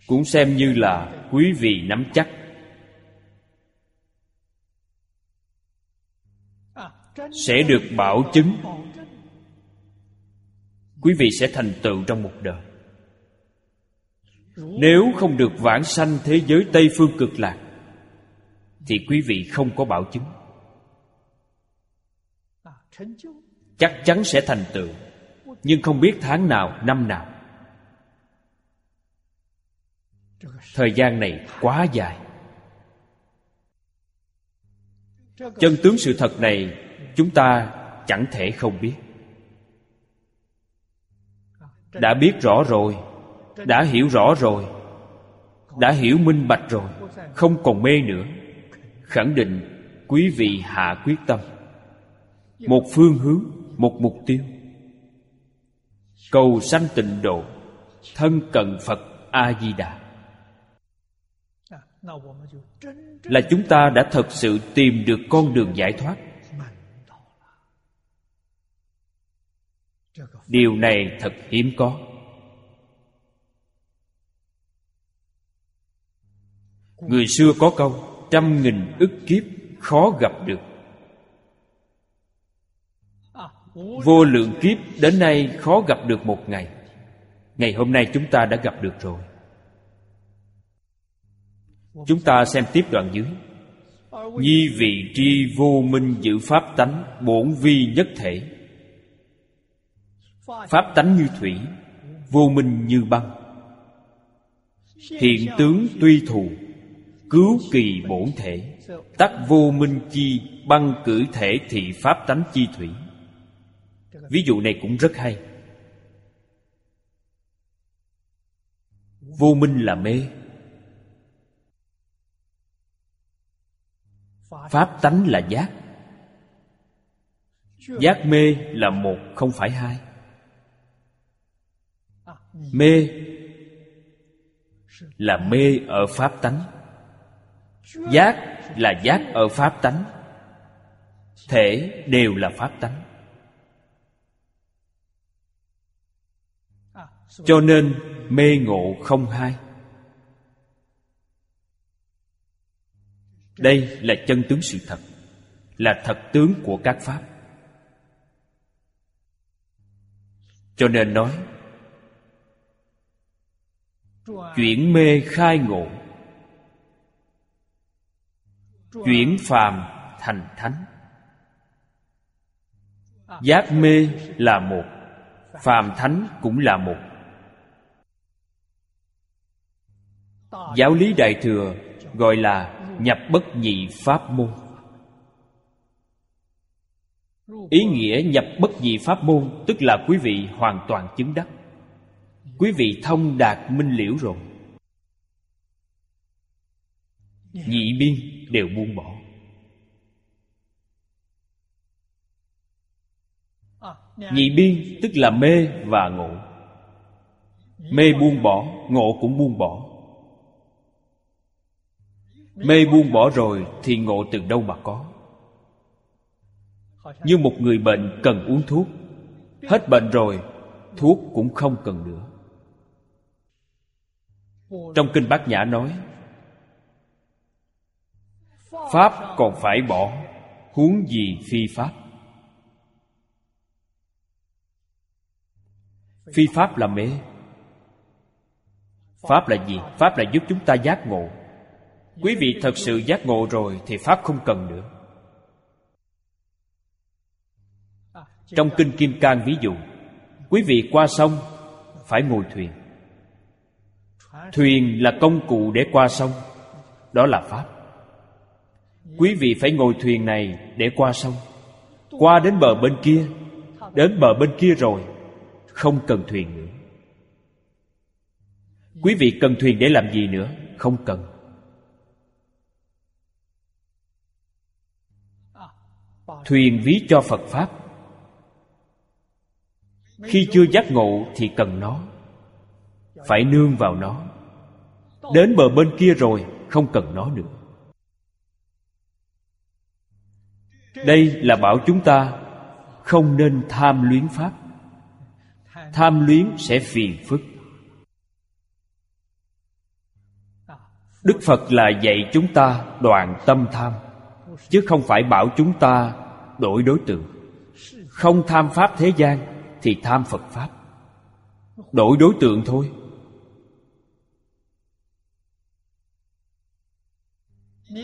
cũng xem như là quý vị nắm chắc. Sẽ được bảo chứng quý vị sẽ thành tựu trong một đời. Nếu không được vãng sanh thế giới Tây Phương cực lạc thì quý vị không có bảo chứng. Chắc chắn sẽ thành tựu, nhưng không biết tháng nào, năm nào. Thời gian này quá dài. Chân tướng sự thật này chúng ta chẳng thể không biết. Đã biết rõ rồi, đã hiểu rõ rồi, đã hiểu minh bạch rồi, không còn mê nữa, khẳng định quý vị hạ quyết tâm. Một phương hướng, một mục tiêu: cầu sanh tịnh độ, thân cận Phật A Di Đà. Là chúng ta đã thật sự tìm được con đường giải thoát. Điều này thật hiếm có. Người xưa có câu trăm nghìn ức kiếp khó gặp được. Vô lượng kiếp đến nay khó gặp được một ngày. Ngày hôm nay chúng ta đã gặp được rồi. Chúng ta xem tiếp đoạn dưới: nhi vị tri vô minh giữ pháp tánh, bổn vi nhất thể. Pháp tánh như thủy, vô minh như băng. Hiện tướng tuy thù, cứu kỳ bổn thể. Tắc vô minh chi, băng cử thể thị pháp tánh chi thủy. Ví dụ này cũng rất hay. Vô minh là mê, pháp tánh là giác. Giác mê là một không phải hai. Mê là mê ở pháp tánh, giác là giác ở pháp tánh. Thể đều là pháp tánh. Cho nên mê ngộ không hai. Đây là chân tướng sự thật, là thật tướng của các pháp. Cho nên nói chuyển mê khai ngộ, chuyển phàm thành thánh. Giác mê là một, phàm thánh cũng là một. Giáo lý Đại Thừa gọi là nhập bất nhị pháp môn. Ý nghĩa nhập bất nhị pháp môn tức là quý vị hoàn toàn chứng đắc. Quý vị thông đạt minh liễu rồi. nhị biên đều buông bỏ. Nhị biên tức là mê và ngộ. Mê buông bỏ, ngộ cũng buông bỏ. Mê buông bỏ rồi thì ngộ từ đâu mà có. Như một người bệnh cần uống thuốc, hết bệnh rồi thuốc cũng không cần nữa. Trong kinh Bát Nhã nói, pháp còn phải bỏ, huống gì phi pháp. Phi pháp là mê. Pháp là gì? Pháp là giúp chúng ta giác ngộ. Quý vị thật sự giác ngộ rồi thì pháp không cần nữa. Trong kinh Kim Cang ví dụ, quý vị qua sông phải ngồi thuyền. Thuyền là công cụ để qua sông, đó là pháp. Quý vị phải ngồi thuyền này để qua sông, qua đến bờ bên kia. Đến bờ bên kia rồi không cần thuyền nữa. Quý vị cần thuyền để làm gì nữa? Không cần. Thuyền ví cho Phật Pháp. Khi chưa giác ngộ thì cần nó, phải nương vào nó. Đến bờ bên kia rồi không cần nó nữa. Đây là bảo chúng ta không nên tham luyến Pháp. Tham luyến sẽ phiền phức. Đức Phật là dạy chúng ta đoạn tâm tham, chứ không phải bảo chúng ta đổi đối tượng. Không tham pháp thế gian thì tham Phật Pháp, đổi đối tượng thôi.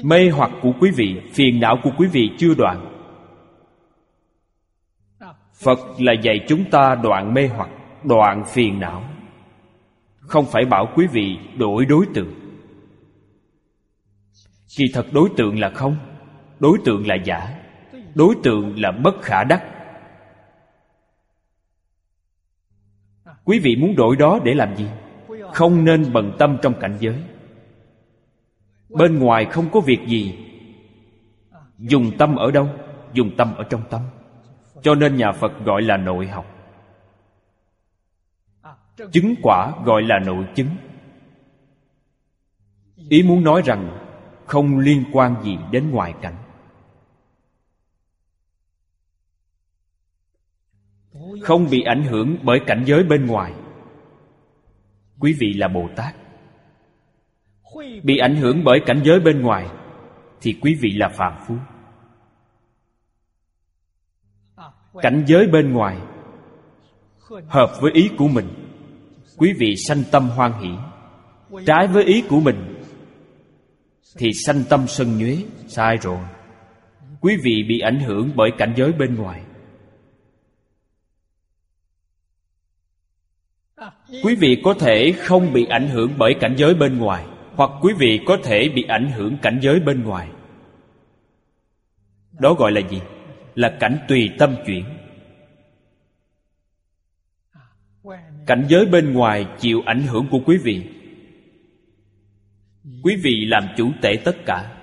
Mê hoặc của quý vị, phiền não của quý vị chưa đoạn. Phật là dạy chúng ta đoạn mê hoặc, đoạn phiền não, không phải bảo quý vị đổi đối tượng. Kỳ thật đối tượng là không, đối tượng là giả, đối tượng là bất khả đắc. Quý vị muốn đổi đó để làm gì? Không nên bận tâm trong cảnh giới. Bên ngoài không có việc gì. Dùng tâm ở đâu? Dùng tâm ở trong tâm. Cho nên nhà Phật gọi là nội học. Chứng quả gọi là nội chứng. Ý muốn nói rằng không liên quan gì đến ngoài cảnh. Không bị ảnh hưởng bởi cảnh giới bên ngoài. Quý vị là Bồ Tát. Bị ảnh hưởng bởi cảnh giới bên ngoài thì quý vị là phàm phu. Cảnh giới bên ngoài hợp với ý của mình, quý vị sanh tâm hoan hỷ. Trái với ý của mình thì sanh tâm sân nhuế, sai rồi. Quý vị bị ảnh hưởng bởi cảnh giới bên ngoài. Quý vị có thể không bị ảnh hưởng bởi cảnh giới bên ngoài, hoặc quý vị có thể bị ảnh hưởng cảnh giới bên ngoài. Đó gọi là gì? Là cảnh tùy tâm chuyển. Cảnh giới bên ngoài chịu ảnh hưởng của quý vị. Quý vị làm chủ tể tất cả.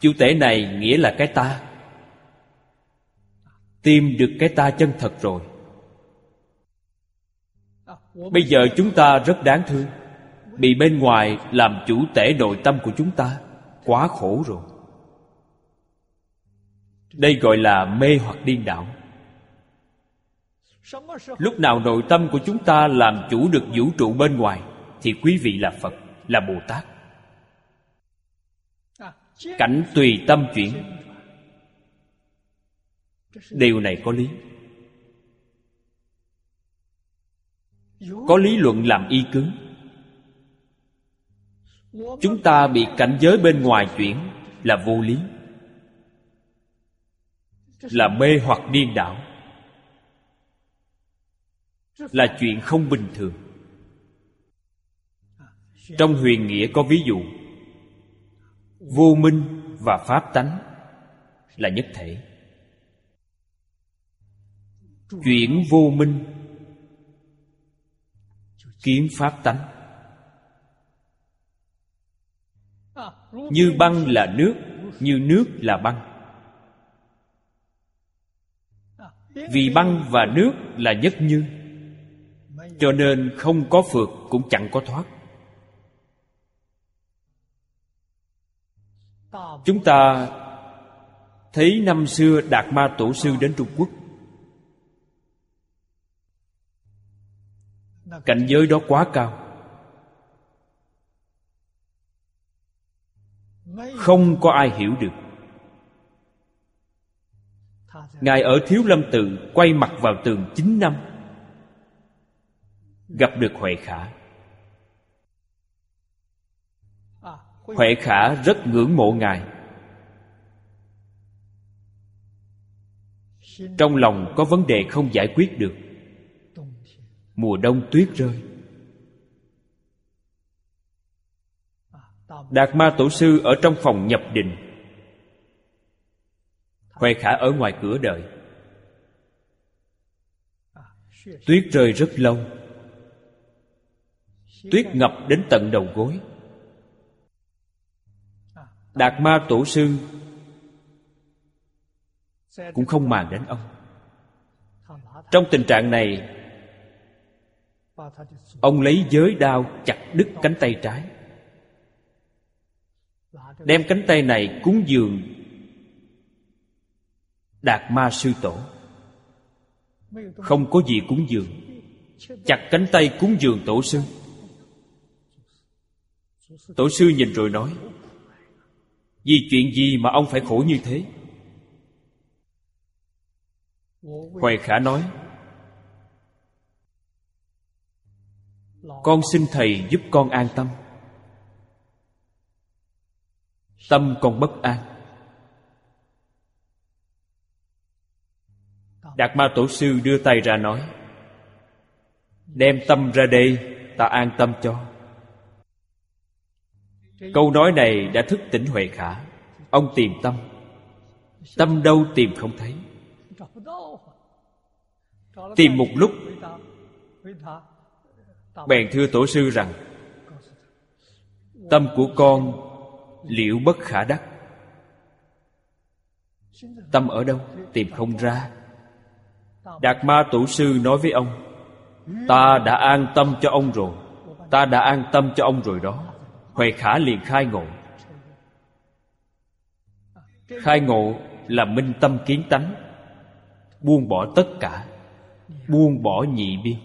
Chủ tể này nghĩa là cái ta. Tìm được cái ta chân thật rồi. Bây giờ chúng ta rất đáng thương, bị bên ngoài làm chủ tể nội tâm của chúng ta. Quá khổ rồi. Đây gọi là mê hoặc điên đảo. Lúc nào nội tâm của chúng ta làm chủ được vũ trụ bên ngoài thì quý vị là Phật, là Bồ Tát. Cảnh tùy tâm chuyển. Điều này có lý. Có lý luận làm y cứ. Chúng ta bị cảnh giới bên ngoài chuyển là vô lý, là mê hoặc điên đảo, là chuyện không bình thường. Trong huyền nghĩa có ví dụ, vô minh và pháp tánh là nhất thể. Chuyển vô minh, kiến pháp tánh. Như băng là nước, như nước là băng. Vì băng và nước là nhất như, cho nên không có phượt cũng chẳng có thoát. Chúng ta thấy năm xưa Đạt Ma Tổ Sư đến Trung Quốc, cảnh giới đó quá cao, không có ai hiểu được. Ngài ở Thiếu Lâm Tự quay mặt vào tường chín năm, gặp được Huệ Khả. Huệ Khả rất ngưỡng mộ Ngài, trong lòng có vấn đề không giải quyết được. Mùa đông tuyết rơi, Đạt Ma Tổ Sư ở trong phòng nhập định, Huệ Khả ở ngoài cửa đợi. Tuyết rơi rất lâu, tuyết ngập đến tận đầu gối. Đạt Ma Tổ Sư cũng không màng đến ông. Trong tình trạng này, ông lấy giới đao chặt đứt cánh tay trái, đem cánh tay này cúng dường Đạt Ma Sư Tổ. Không có gì cúng dường, chặt cánh tay cúng dường Tổ Sư. Tổ Sư nhìn rồi nói: vì chuyện gì mà ông phải khổ như thế? Huệ Khả nói: con xin thầy giúp con an tâm, tâm con bất an. Đạt Ma Tổ Sư đưa tay ra nói: đem tâm ra đây, ta an tâm cho. Câu nói này đã thức tỉnh Huệ Khả. Ông tìm tâm, tâm đâu tìm không thấy. Tìm một lúc, bèn thưa Tổ Sư rằng: tâm của con liệu bất khả đắc. Tâm ở đâu? Tìm không ra. Đạt Ma Tổ Sư nói với ông: ta đã an tâm cho ông rồi, ta đã an tâm cho ông rồi đó. Huệ Khả liền khai ngộ. Khai ngộ là minh tâm kiến tánh, buông bỏ tất cả, buông bỏ nhị biên.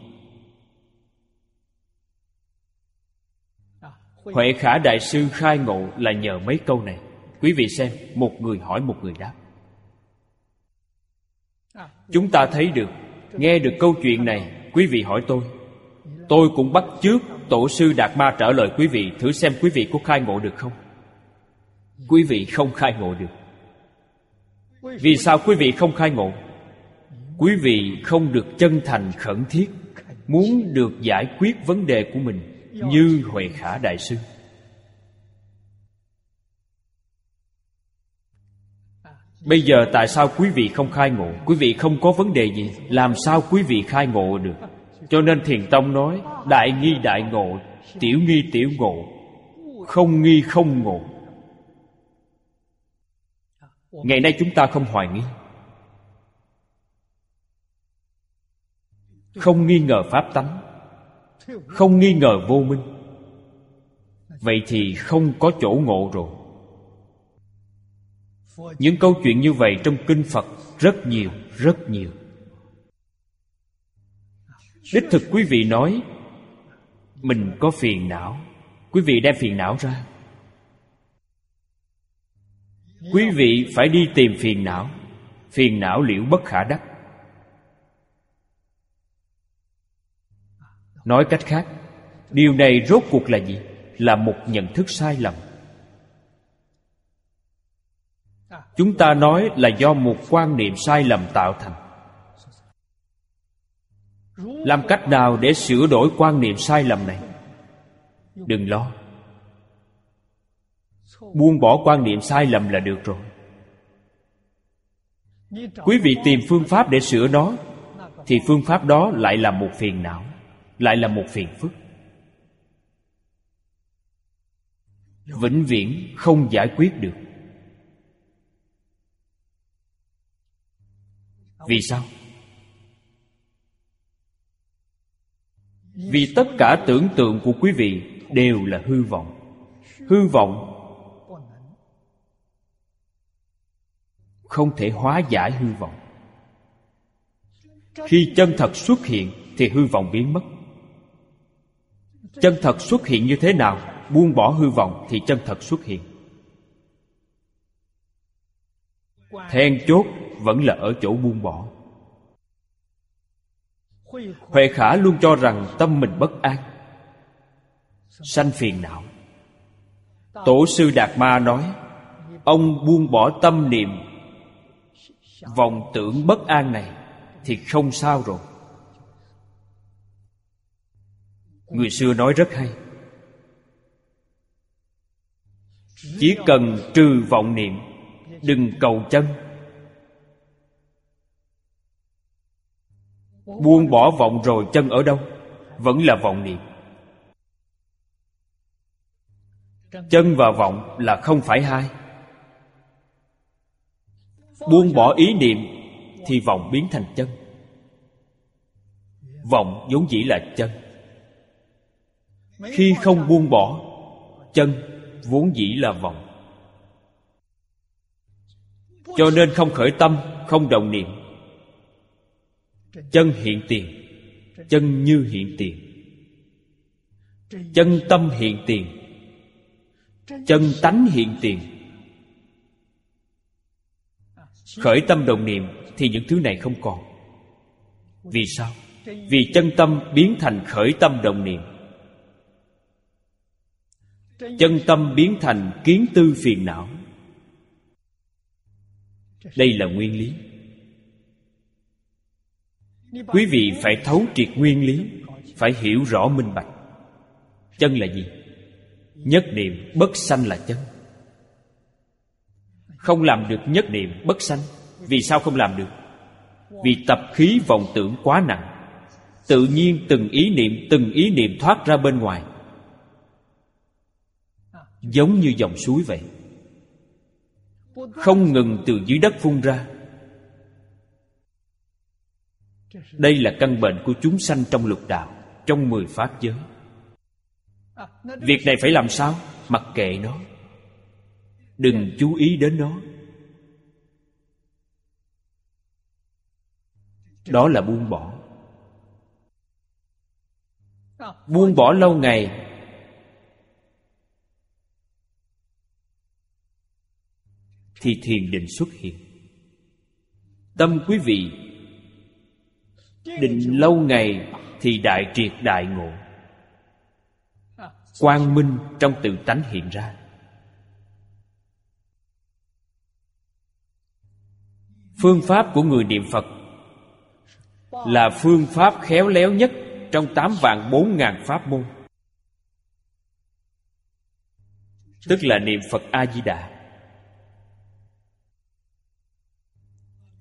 Huệ Khả Đại Sư khai ngộ là nhờ mấy câu này. Quý vị xem, một người hỏi một người đáp. Chúng ta thấy được, nghe được câu chuyện này, quý vị hỏi tôi, tôi cũng bắt chước Tổ Sư Đạt Ma trả lời quý vị. Thử xem quý vị có khai ngộ được không? Quý vị không khai ngộ được. Vì sao quý vị không khai ngộ? Quý vị không được chân thành khẩn thiết, muốn được giải quyết vấn đề của mình như Huệ Khả Đại Sư. Bây giờ tại sao quý vị không khai ngộ? Quý vị không có vấn đề gì, làm sao quý vị khai ngộ được? Cho nên Thiền Tông nói: đại nghi đại ngộ, tiểu nghi tiểu ngộ, không nghi không ngộ. Ngày nay chúng ta không hoài nghi, không nghi ngờ pháp tánh, không nghi ngờ vô minh. Vậy thì không có chỗ ngộ rồi. Những câu chuyện như vậy trong kinh Phật rất nhiều, rất nhiều. Đích thực quý vị nói mình có phiền não, quý vị đem phiền não ra. Quý vị phải đi tìm phiền não. Phiền não liễu bất khả đắc. Nói cách khác, điều này rốt cuộc là gì? Là một nhận thức sai lầm. Chúng ta nói là do một quan niệm sai lầm tạo thành. Làm cách nào để sửa đổi quan niệm sai lầm này? Đừng lo, buông bỏ quan niệm sai lầm là được rồi. Quý vị tìm phương pháp để sửa nó, thì phương pháp đó lại là một phiền não, lại là một phiền phức. vĩnh viễn không giải quyết được. Vì sao? Vì tất cả tưởng tượng của quý vị đều là hư vọng. Hư vọng không thể hóa giải hư vọng. Khi chân thật xuất hiện thì hư vọng biến mất. Chân thật xuất hiện như thế nào? Buông bỏ hư vọng thì chân thật xuất hiện. Then chốt vẫn là ở chỗ buông bỏ. Huệ Khả luôn cho rằng tâm mình bất an, sanh phiền não. Tổ sư Đạt Ma nói, ông buông bỏ tâm niệm vọng tưởng bất an này thì không sao rồi. Người xưa nói rất hay, chỉ cần trừ vọng niệm, đừng cầu chân. Buông bỏ vọng rồi chân ở đâu? Vẫn là vọng niệm. Chân và vọng là không phải hai. Buông bỏ ý niệm thì vọng biến thành chân. Vọng vốn dĩ là chân. Khi không buông bỏ, chân vốn dĩ là vọng. Cho nên không khởi tâm, không động niệm, chân hiện tiền. Chân như hiện tiền, chân tâm hiện tiền, chân tánh hiện tiền. Khởi tâm đồng niệm thì những thứ này không còn. Vì sao? Vì chân tâm biến thành khởi tâm đồng niệm, chân tâm biến thành kiến tư phiền não. Đây là nguyên lý. Quý vị phải thấu triệt nguyên lý, phải hiểu rõ minh bạch. Chân là gì? Nhất niệm bất sanh là chân. Không làm được nhất niệm bất sanh. Vì sao không làm được? Vì tập khí vọng tưởng quá nặng. Tự nhiên từng ý niệm, từng ý niệm thoát ra bên ngoài, giống như dòng suối vậy, không ngừng từ dưới đất phun ra. Đây là căn bệnh của chúng sanh trong lục đạo, trong mười pháp giới. Việc này phải làm sao? Mặc kệ nó, đừng chú ý đến nó. Đó là buông bỏ. Buông bỏ lâu ngày, thì thiền định xuất hiện. Tâm quý vị định lâu ngày thì đại triệt đại ngộ, quang minh trong tự tánh hiện ra. Phương pháp của người niệm Phật là phương pháp khéo léo nhất trong tám vạn bốn ngàn pháp môn, tức là niệm Phật A Di Đà.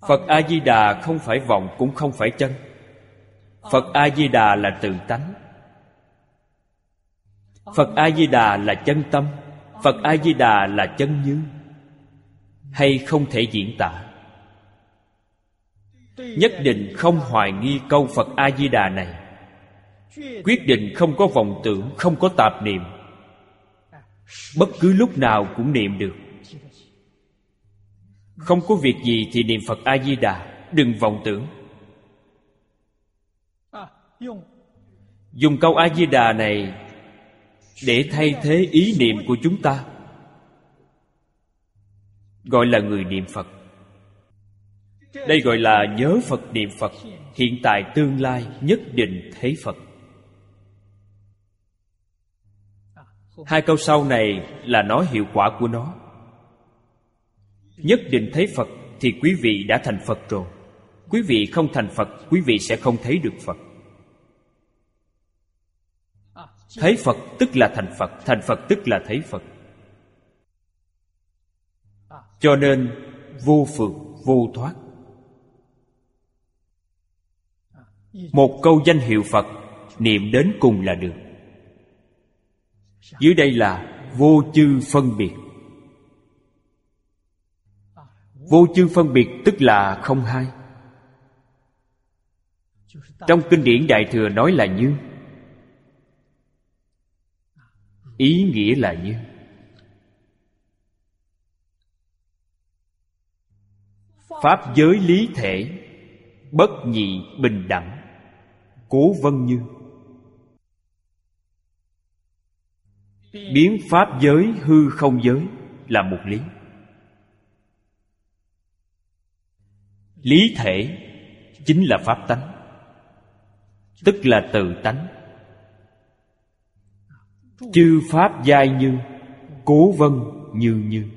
Phật A Di Đà không phải vọng, cũng không phải chân. Phật A Di Đà là tự tánh. Phật A Di Đà là chân tâm. Phật A Di Đà là chân như, hay không thể diễn tả. Nhất định không hoài nghi câu Phật A Di Đà này. Quyết định không có vọng tưởng, không có tạp niệm, bất cứ lúc nào cũng niệm được. Không có việc gì thì niệm Phật A Di Đà, đừng vọng tưởng. Dùng câu A Di Đà này để thay thế ý niệm của chúng ta, gọi là người niệm Phật. Đây gọi là nhớ Phật niệm Phật, hiện tại tương lai nhất định thấy Phật. Hai câu sau này là nói hiệu quả của nó. Nhất định thấy Phật thì quý vị đã thành Phật rồi. Quý vị không thành Phật, quý vị sẽ không thấy được Phật. Thấy Phật tức là thành Phật, thành Phật tức là thấy Phật. Cho nên vô phượng, vô thoát. Một câu danh hiệu Phật niệm đến cùng là được. Dưới đây là vô chư phân biệt. Vô chư phân biệt tức là không hai. Trong kinh điển Đại Thừa nói là như, ý nghĩa là như. Pháp giới lý thể, bất nhị bình đẳng, cố vân như. Biến pháp giới hư không giới là một lý. Lý thể chính là pháp tánh, tức là tự tánh. Chư pháp giai như, cố vân như như.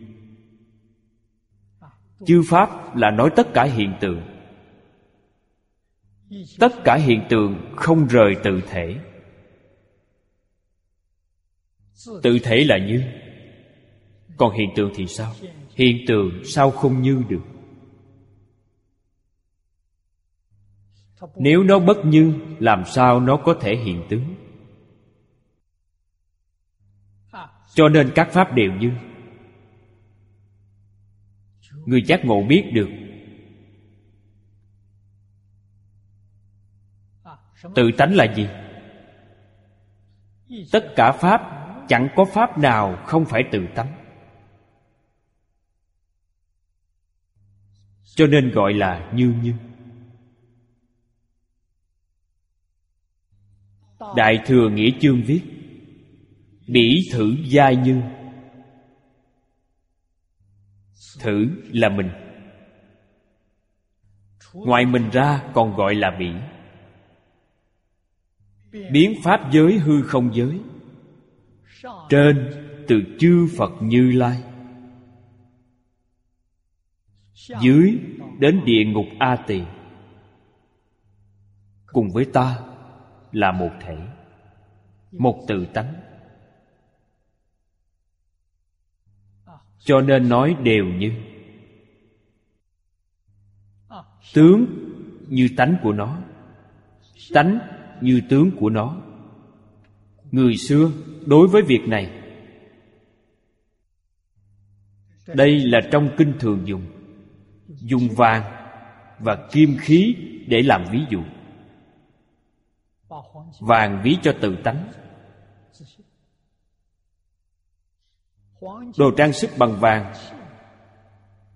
Chư pháp là nói tất cả hiện tượng. Tất cả hiện tượng không rời tự thể. Tự thể là như, còn hiện tượng thì sao? Hiện tượng sao không như được? Nếu nó bất như, làm sao nó có thể hiện tướng? Cho nên các pháp đều như. Người giác ngộ biết được tự tánh là gì. Tất cả pháp, chẳng có pháp nào không phải tự tánh. Cho nên gọi là như như. Đại Thừa Nghĩa Chương viết: bỉ thử giai như. Thử là mình, ngoài mình ra còn gọi là bỉ. Biến pháp giới hư không giới, trên từ chư Phật Như Lai, dưới đến địa ngục A Tỳ, cùng với ta là một thể, một tự tánh. Cho nên nói đều như. Tướng như tánh của nó, tánh như tướng của nó. Người xưa đối với việc này, đây là trong kinh thường dùng, dùng vàng và kim khí để làm ví dụ. Vàng ví cho tự tánh. Đồ trang sức bằng vàng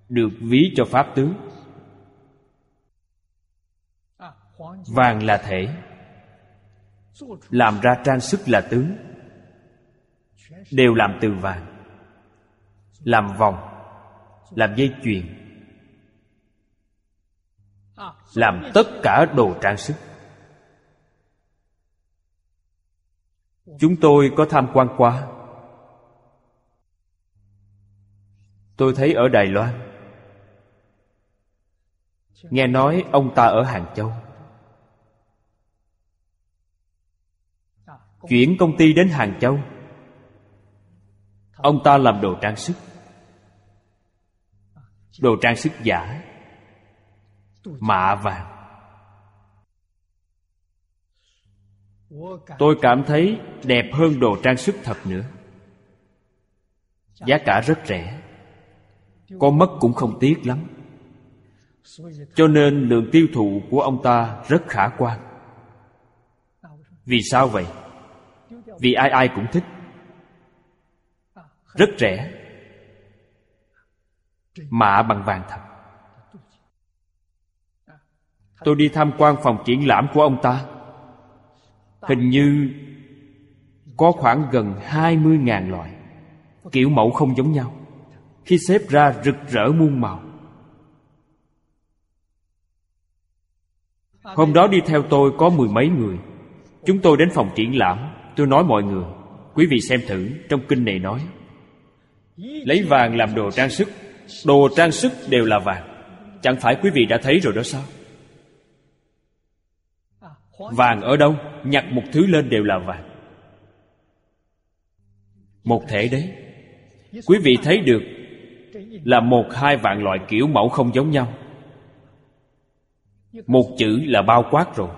được ví cho pháp tướng. Vàng là thể, làm ra trang sức là tướng, đều làm từ vàng. Làm vòng, làm dây chuyền, làm tất cả đồ trang sức. Chúng tôi có tham quan qua. Tôi thấy ở Đài Loan, nghe nói ông ta ở Hàng Châu, chuyển công ty đến Hàng Châu. Ông ta làm đồ trang sức, đồ trang sức giả, mạ vàng. Tôi cảm thấy đẹp hơn đồ trang sức thật nữa. Giá cả rất rẻ, có mất cũng không tiếc lắm. Cho nên lượng tiêu thụ của ông ta rất khả quan. Vì sao vậy? Vì ai ai cũng thích. Rất rẻ, mạ bằng vàng thật. Tôi đi tham quan phòng triển lãm của ông ta, hình như có khoảng gần hai mươi ngàn loại, kiểu mẫu không giống nhau. Khi xếp ra rực rỡ muôn màu. Hôm đó đi theo tôi có mười mấy người. Chúng tôi đến phòng triển lãm. Tôi nói mọi người: quý vị xem thử, trong kinh này nói lấy vàng làm đồ trang sức, đồ trang sức đều là vàng. Chẳng phải quý vị đã thấy rồi đó sao? Vàng ở đâu? Nhặt một thứ lên đều là vàng. Một thể đấy. Quý vị thấy được là một hai vạn loại kiểu mẫu không giống nhau. Một chữ là bao quát rồi.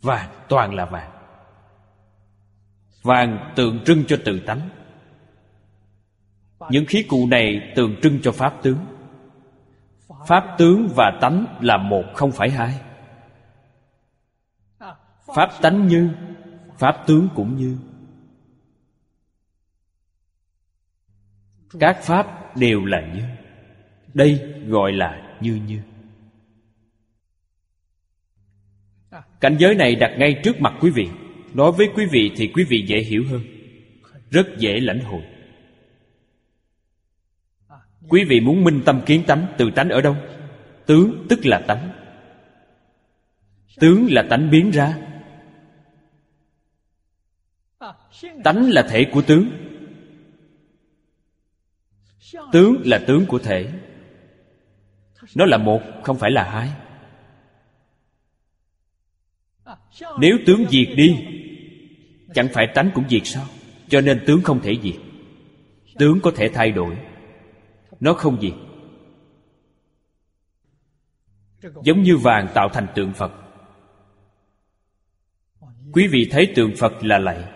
Vàng, toàn là vàng. Vàng tượng trưng cho tự tánh, những khí cụ này tượng trưng cho pháp tướng. Pháp tướng và tánh là một, không phải hai. Pháp tánh như, pháp tướng cũng như. Các pháp đều là như. Đây gọi là như như. Cảnh giới này đặt ngay trước mặt quý vị, nói với quý vị thì quý vị dễ hiểu hơn, rất dễ lãnh hội. Quý vị muốn minh tâm kiến tánh, từ tánh ở đâu? Tướng tức là tánh. Tướng là tánh biến ra. Tánh là thể của tướng. Tướng là tướng của thể. Nó là một, không phải là hai. Nếu tướng diệt đi, chẳng phải tánh cũng diệt sao? Cho nên tướng không thể diệt. Tướng có thể thay đổi, nó không diệt. Giống như vàng tạo thành tượng Phật, quý vị thấy tượng Phật là lạy,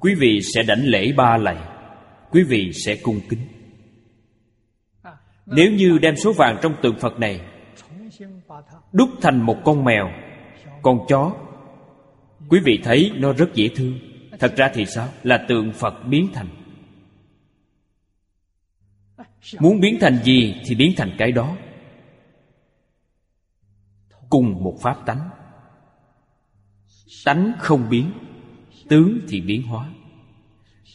quý vị sẽ đảnh lễ ba lạy, quý vị sẽ cung kính. Nếu như đem số vàng trong tượng Phật này đúc thành một con mèo, con chó, quý vị thấy nó rất dễ thương. Thật ra thì sao? Là tượng Phật biến thành. Muốn biến thành gì thì biến thành cái đó. Cùng một pháp tánh. Tánh không biến, tướng thì biến hóa.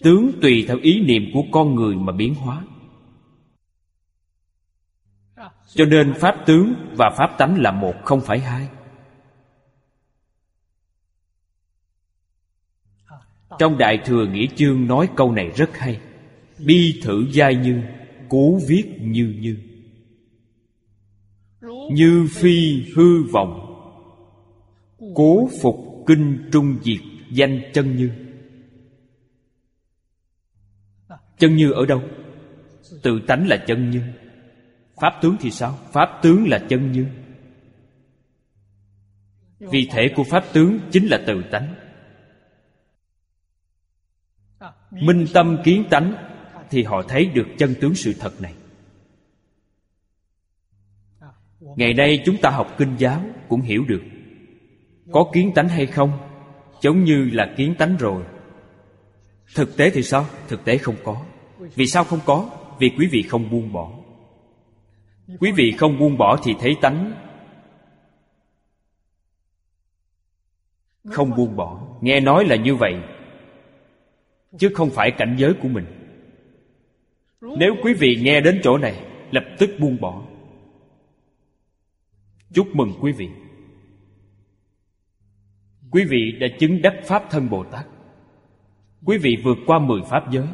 Tướng tùy theo ý niệm của con người mà biến hóa. Cho nên pháp tướng và pháp tánh là một, không phải hai. Trong Đại Thừa Nghĩa Chương nói câu này rất hay: bi thử giai như, cố viết như như. Như phi hư vọng, cố phục kinh trung diệt danh chân như. Chân như ở đâu? Tự tánh là chân như. Pháp tướng thì sao? Pháp tướng là chân như. Vì thể của pháp tướng chính là tự tánh. Minh tâm kiến tánh thì họ thấy được chân tướng sự thật này. Ngày nay chúng ta học kinh giáo cũng hiểu được. Có kiến tánh hay không? Giống như là kiến tánh rồi. Thực tế thì sao? Thực tế không có. Vì sao không có? Vì quý vị không buông bỏ. Quý vị không buông bỏ thì thấy tánh. Không buông bỏ, nghe nói là như vậy, chứ không phải cảnh giới của mình. Nếu quý vị nghe đến chỗ này lập tức buông bỏ, chúc mừng quý vị. Quý vị đã chứng đắc Pháp Thân Bồ Tát. Quý vị vượt qua mười pháp giới.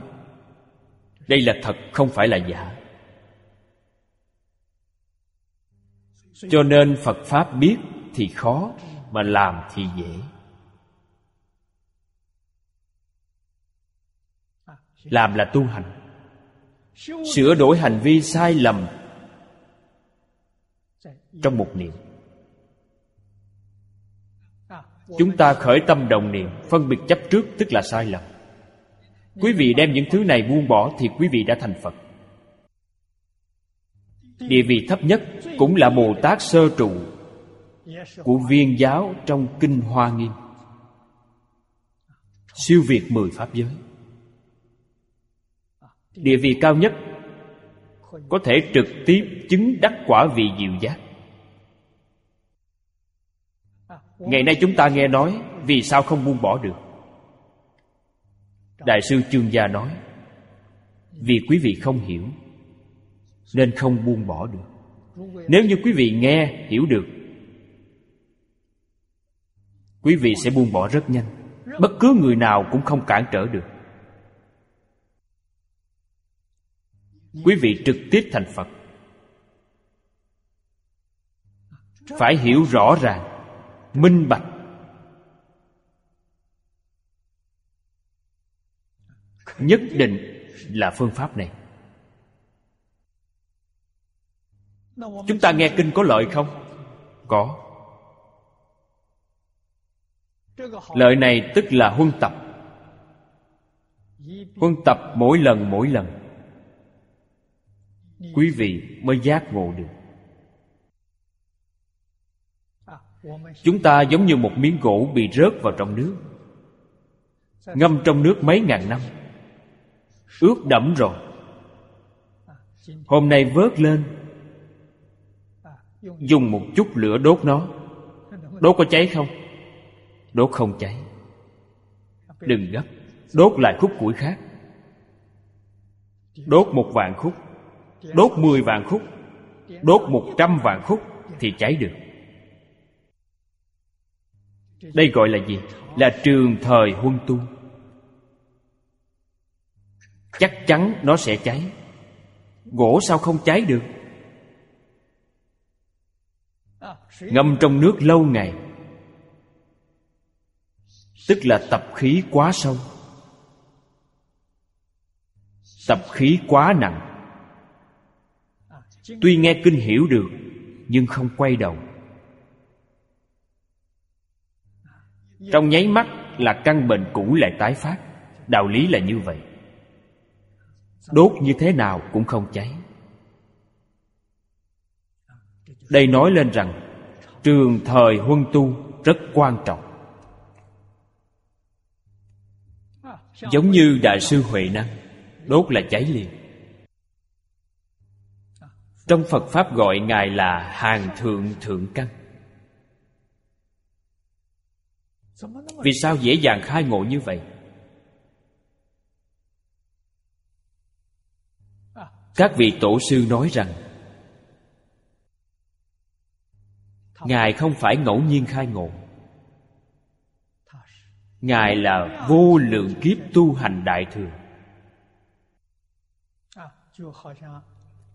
Đây là thật, không phải là giả. Cho nên Phật Pháp biết thì khó, mà làm thì dễ. Làm là tu hành, sửa đổi hành vi sai lầm trong một niệm. Chúng ta khởi tâm đồng niệm, phân biệt chấp trước tức là sai lầm. Quý vị đem những thứ này buông bỏ thì quý vị đã thành Phật. Địa vị thấp nhất cũng là Bồ Tát sơ trụ của Viên giáo trong Kinh Hoa Nghiêm, siêu việt mười pháp giới. Địa vị cao nhất có thể trực tiếp chứng đắc quả vị diệu giác. Ngày nay chúng ta nghe nói, vì sao không buông bỏ được? Đại sư Chương Gia nói, vì quý vị không hiểu nên không buông bỏ được. Nếu như quý vị nghe, hiểu được, quý vị sẽ buông bỏ rất nhanh. Bất cứ người nào cũng không cản trở được. Quý vị trực tiếp thành Phật. Phải hiểu rõ ràng, minh bạch. Nhất định là phương pháp này. Chúng ta nghe kinh có lợi không? Có. Lợi này tức là huân tập. Huân tập mỗi lần mỗi lần, quý vị mới giác ngộ được. Chúng ta giống như một miếng gỗ bị rớt vào trong nước, ngâm trong nước mấy ngàn năm, ướt đẫm rồi. Hôm nay vớt lên, dùng một chút lửa đốt nó. Đốt có cháy không? Đốt không cháy. Đừng gấp, đốt lại khúc củi khác. Đốt một vạn khúc, đốt mười vạn khúc, đốt một trăm vạn khúc thì cháy được. Đây gọi là gì? Là trường thời huân tu. Chắc chắn nó sẽ cháy. Gỗ sao không cháy được? Ngâm trong nước lâu ngày, tức là tập khí quá sâu, tập khí quá nặng. Tuy nghe kinh hiểu được, nhưng không quay đầu. Trong nháy mắt là căn bệnh cũ lại tái phát. Đạo lý là như vậy. Đốt như thế nào cũng không cháy. Đây nói lên rằng trường thời huân tu rất quan trọng. Giống như Đại sư Huệ Năng, đốt là cháy liền. Trong Phật Pháp gọi Ngài là hàng thượng thượng căn. Vì sao dễ dàng khai ngộ như vậy? Các vị tổ sư nói rằng Ngài không phải ngẫu nhiên khai ngộ. Ngài là vô lượng kiếp tu hành đại thừa.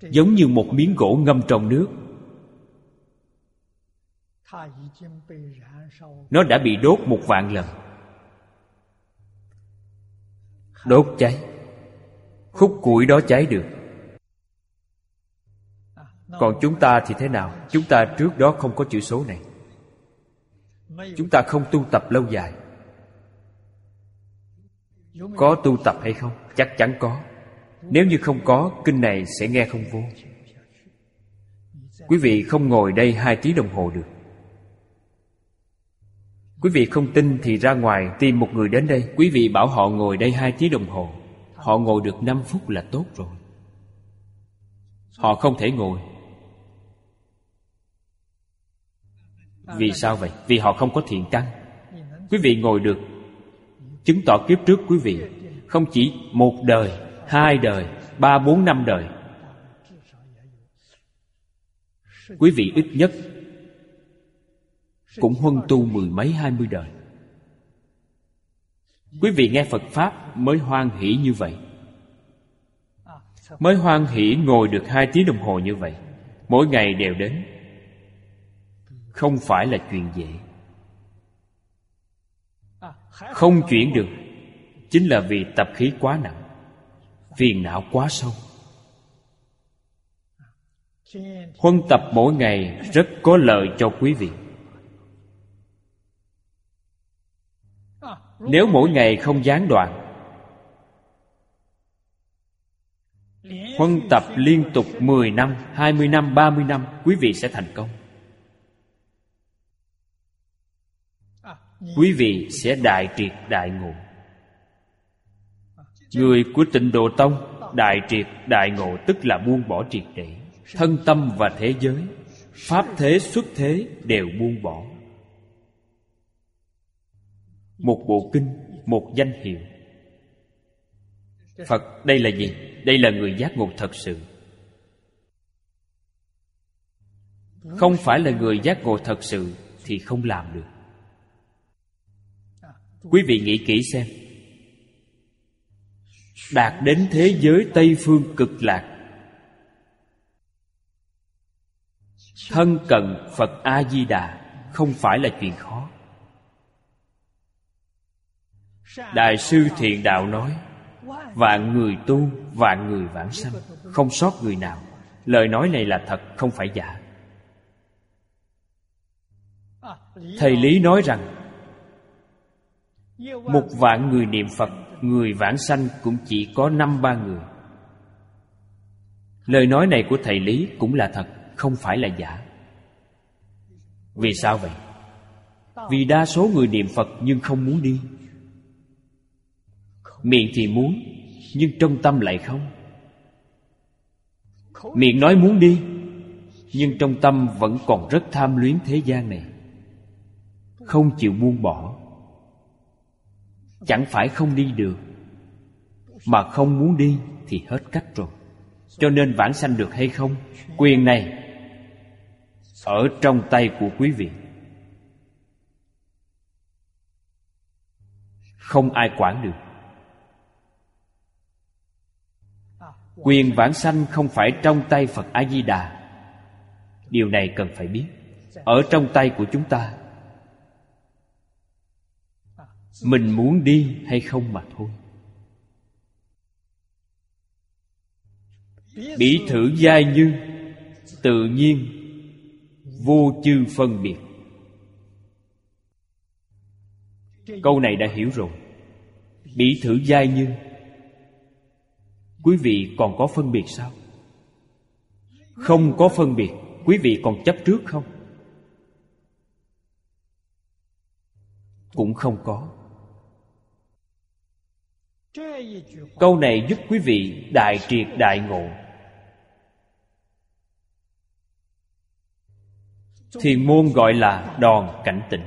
Giống như một miếng gỗ ngâm trong nước, nó đã bị đốt một vạn lần, đốt cháy. Khúc củi đó cháy được. Còn chúng ta thì thế nào? Chúng ta trước đó không có chữ số này. Chúng ta không tu tập lâu dài. Có tu tập hay không? Chắc chắn có. Nếu như không có, kinh này sẽ nghe không vô. Quý vị không ngồi đây hai tiếng đồng hồ được. Quý vị không tin thì ra ngoài tìm một người đến đây. Quý vị bảo họ ngồi đây hai tiếng đồng hồ, họ ngồi được năm phút là tốt rồi. Họ không thể ngồi. Vì sao vậy? Vì họ không có thiện căn. Quý vị ngồi được, chứng tỏ kiếp trước quý vị không chỉ một đời, hai đời, ba bốn năm đời. Quý vị ít nhất cũng huân tu mười mấy hai mươi đời. Quý vị nghe Phật Pháp mới hoan hỷ như vậy, mới hoan hỷ ngồi được hai tiếng đồng hồ như vậy. Mỗi ngày đều đến không phải là chuyện dễ. Không chuyển được chính là vì tập khí quá nặng, phiền não quá sâu. Huân tập mỗi ngày rất có lợi cho quý vị. Nếu mỗi ngày không gián đoạn, huân tập liên tục mười năm, hai mươi năm, ba mươi năm, quý vị sẽ thành công. Quý vị sẽ đại triệt đại ngộ. Người của Tịnh Độ Tông đại triệt đại ngộ tức là buông bỏ triệt để. Thân tâm và thế giới, pháp thế xuất thế đều buông bỏ. Một bộ kinh, một danh hiệu Phật. Đây là gì? Đây là người giác ngộ thật sự. Không phải là người giác ngộ thật sự thì không làm được. Quý vị nghĩ kỹ xem, đạt đến thế giới Tây Phương Cực Lạc, thân cận Phật A Di Đà không phải là chuyện khó. Đại sư Thiện Đạo nói vạn người tu, vạn người vãng sanh, không sót người nào. Lời nói này là thật, không phải giả. Thầy Lý nói rằng Một vạn người niệm Phật, người vãng sanh cũng chỉ có năm ba người. Lời nói này của thầy Lý cũng là thật, không phải là giả. Vì sao vậy? Vì đa số người niệm Phật nhưng không muốn đi. Miệng thì muốn, nhưng trong tâm lại không. Miệng nói muốn đi, nhưng trong tâm vẫn còn rất tham luyến thế gian này, không chịu buông bỏ. Chẳng phải không đi được, mà không muốn đi thì hết cách rồi. Cho nên vãng sanh được hay không, quyền này ở trong tay của quý vị, không ai quản được. Quyền vãng sanh không phải trong tay Phật A Di Đà, điều này cần phải biết. Ở trong tay của chúng ta, mình muốn đi hay không mà thôi. Bỉ thử giai như, tự nhiên vô chư phân biệt. Câu này đã hiểu rồi. Bỉ thử giai như, quý vị còn có phân biệt sao? Không có phân biệt. Quý vị còn chấp trước không? Cũng không có. Câu này giúp quý vị đại triệt đại ngộ. Thiền môn gọi là đòn cảnh tỉnh.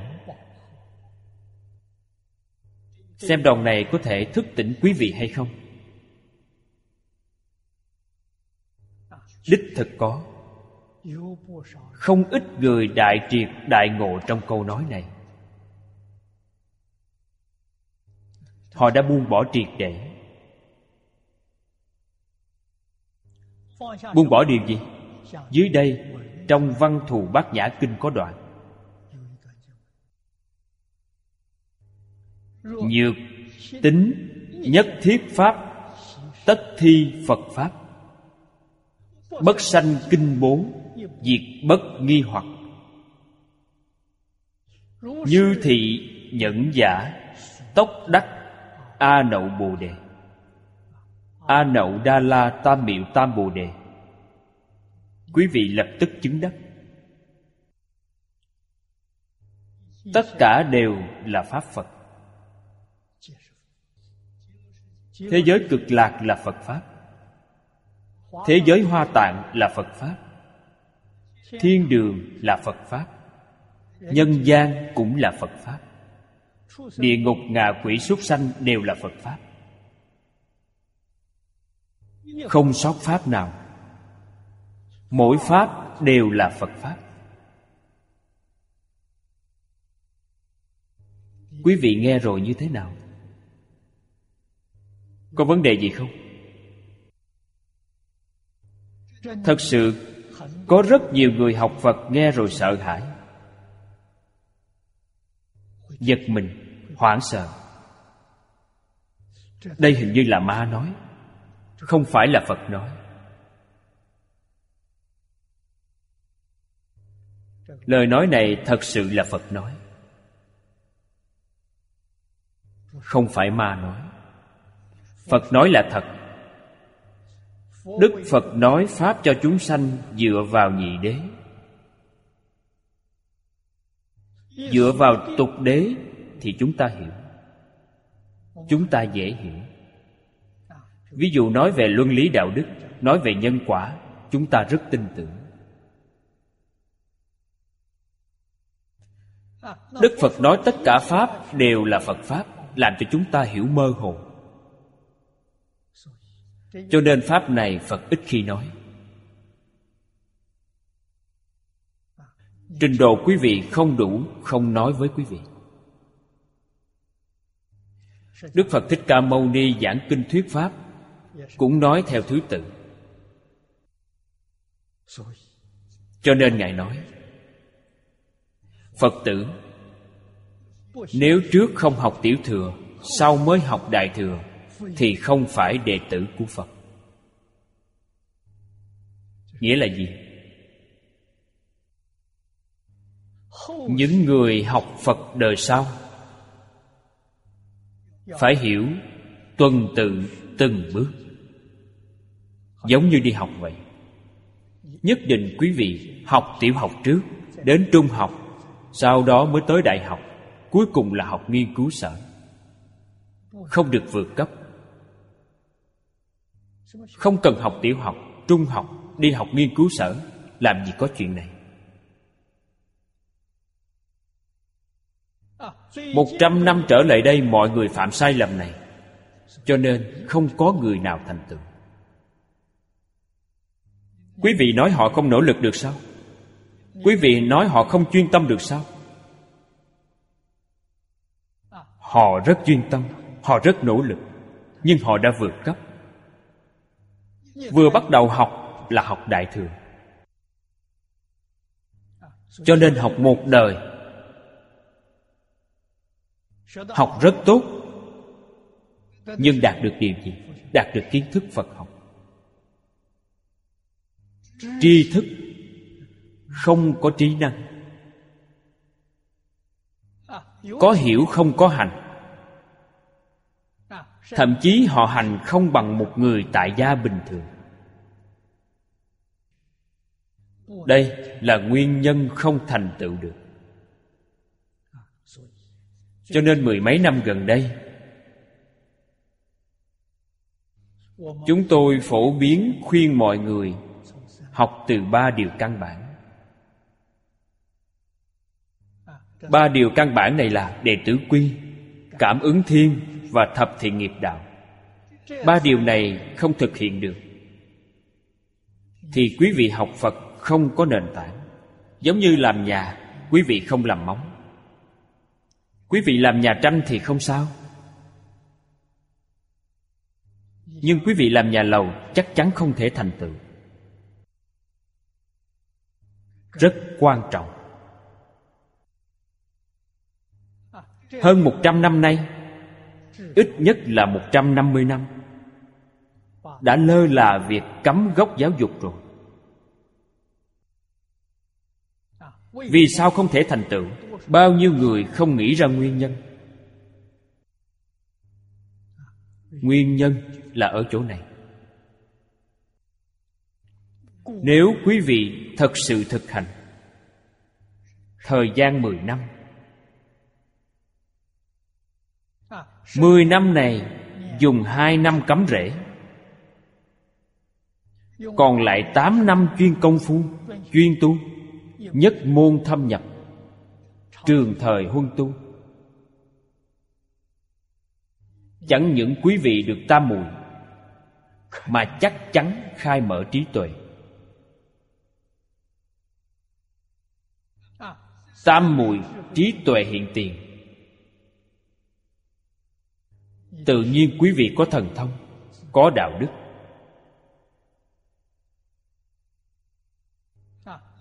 Xem đòn này có thể thức tỉnh quý vị hay không? Đích thực có. Không ít người đại triệt đại ngộ trong câu nói này. Họ đã buông bỏ triệt để. Buông bỏ điều gì? Dưới đây trong Văn Thù Bát Nhã Kinh có đoạn: nhược tính nhất thiết pháp, tất thi Phật pháp. Bất sanh kinh bốn, diệt bất nghi hoặc. Như thị nhẫn giả, tốc đắc A Nậu Bồ Đề. A Nậu Đa La Tam Miệu Tam Bồ Đề. Quý vị lập tức chứng đắc. Tất cả đều là pháp Phật. Thế giới Cực Lạc là Phật pháp. Thế giới Hoa Tạng là Phật pháp. Thiên đường là Phật pháp. Nhân gian cũng là Phật pháp. Địa ngục ngạ quỷ súc sanh đều là Phật pháp. Không sót pháp nào. Mỗi pháp đều là Phật pháp. Quý vị nghe rồi như thế nào? Có vấn đề gì không? Thật sự có rất nhiều người học Phật nghe rồi sợ hãi, giật mình, hoảng sợ. Đây hình như là ma nói, không phải là Phật nói. Lời nói này thật sự là Phật nói, không phải ma nói. Phật nói là thật. Đức Phật nói pháp cho chúng sanh dựa vào nhị đế, dựa vào tục đế thì chúng ta hiểu, chúng ta dễ hiểu. Ví dụ nói về luân lý đạo đức, nói về nhân quả, chúng ta rất tin tưởng. Đức Phật nói tất cả pháp đều là Phật pháp, làm cho chúng ta hiểu mơ hồ. Cho nên pháp này Phật ít khi nói. Trình độ quý vị không đủ, không nói với quý vị. Đức Phật Thích Ca Mâu Ni giảng kinh thuyết pháp cũng nói theo thứ tự. Cho nên Ngài nói: Phật tử, nếu trước không học tiểu thừa, sau mới học đại thừa, thì không phải đệ tử của Phật. Nghĩa là gì? Những người học Phật đời sau Phải hiểu tuần tự từng bước, giống như đi học vậy. Nhất định quý vị học tiểu học trước, đến trung học, sau đó mới tới đại học, cuối cùng là học nghiên cứu sở. Không được vượt cấp. Không cần học tiểu học, trung học, đi học nghiên cứu sở. Làm gì có chuyện này. Một trăm năm trở lại đây mọi người phạm sai lầm này, cho nên không có người nào thành tựu. Quý vị nói họ không nỗ lực được sao? Quý vị nói họ không chuyên tâm được sao? Họ rất chuyên tâm, họ rất nỗ lực, nhưng họ đã vượt cấp. Vừa bắt đầu học là học đại thừa, cho nên học một đời, học rất tốt, nhưng đạt được điều gì? Đạt được kiến thức Phật học. Tri thức, không có trí năng. Có hiểu không có hành. Thậm chí họ hành không bằng một người tại gia bình thường. Đây là nguyên nhân không thành tựu được. Cho nên mười mấy năm gần đây, chúng tôi phổ biến khuyên mọi người học từ ba điều căn bản. Ba điều căn bản này là Đệ Tử Quy, Cảm Ứng Thiên và Thập Thiện Nghiệp Đạo. Ba điều này không thực hiện được thì quý vị học Phật không có nền tảng. Giống như làm nhà, quý vị không làm móng. Quý vị làm nhà tranh thì không sao, nhưng quý vị làm nhà lầu chắc chắn không thể thành tựu. Rất quan trọng. Hơn một trăm năm nay, ít nhất là một trăm năm mươi năm, đã lơ là việc cắm gốc giáo dục rồi. Vì sao không thể thành tựu? Bao nhiêu người không nghĩ ra nguyên nhân. Nguyên nhân là ở chỗ này. Nếu quý vị thật sự thực hành thời gian mười năm, mười năm này dùng hai năm cắm rễ, còn lại tám năm chuyên công phu, chuyên tu, nhất môn thâm nhập, trường thời huân tu, chẳng những quý vị được tam muội mà chắc chắn khai mở trí tuệ. Tam muội, trí tuệ hiện tiền, tự nhiên quý vị có thần thông, có đạo đức.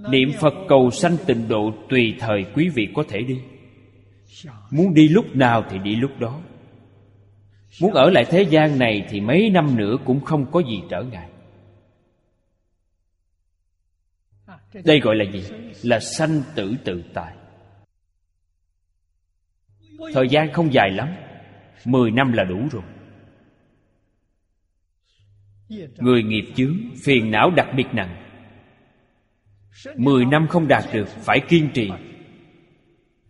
Niệm Phật cầu sanh tịnh độ, tùy thời quý vị có thể đi. Muốn đi lúc nào thì đi lúc đó. Muốn ở lại thế gian này thì mấy năm nữa cũng không có gì trở ngại. Đây gọi là gì? Là sanh tử tự tại. Thời gian không dài lắm, mười năm là đủ rồi. Người nghiệp chướng, phiền não đặc biệt nặng, mười năm không đạt được, phải kiên trì.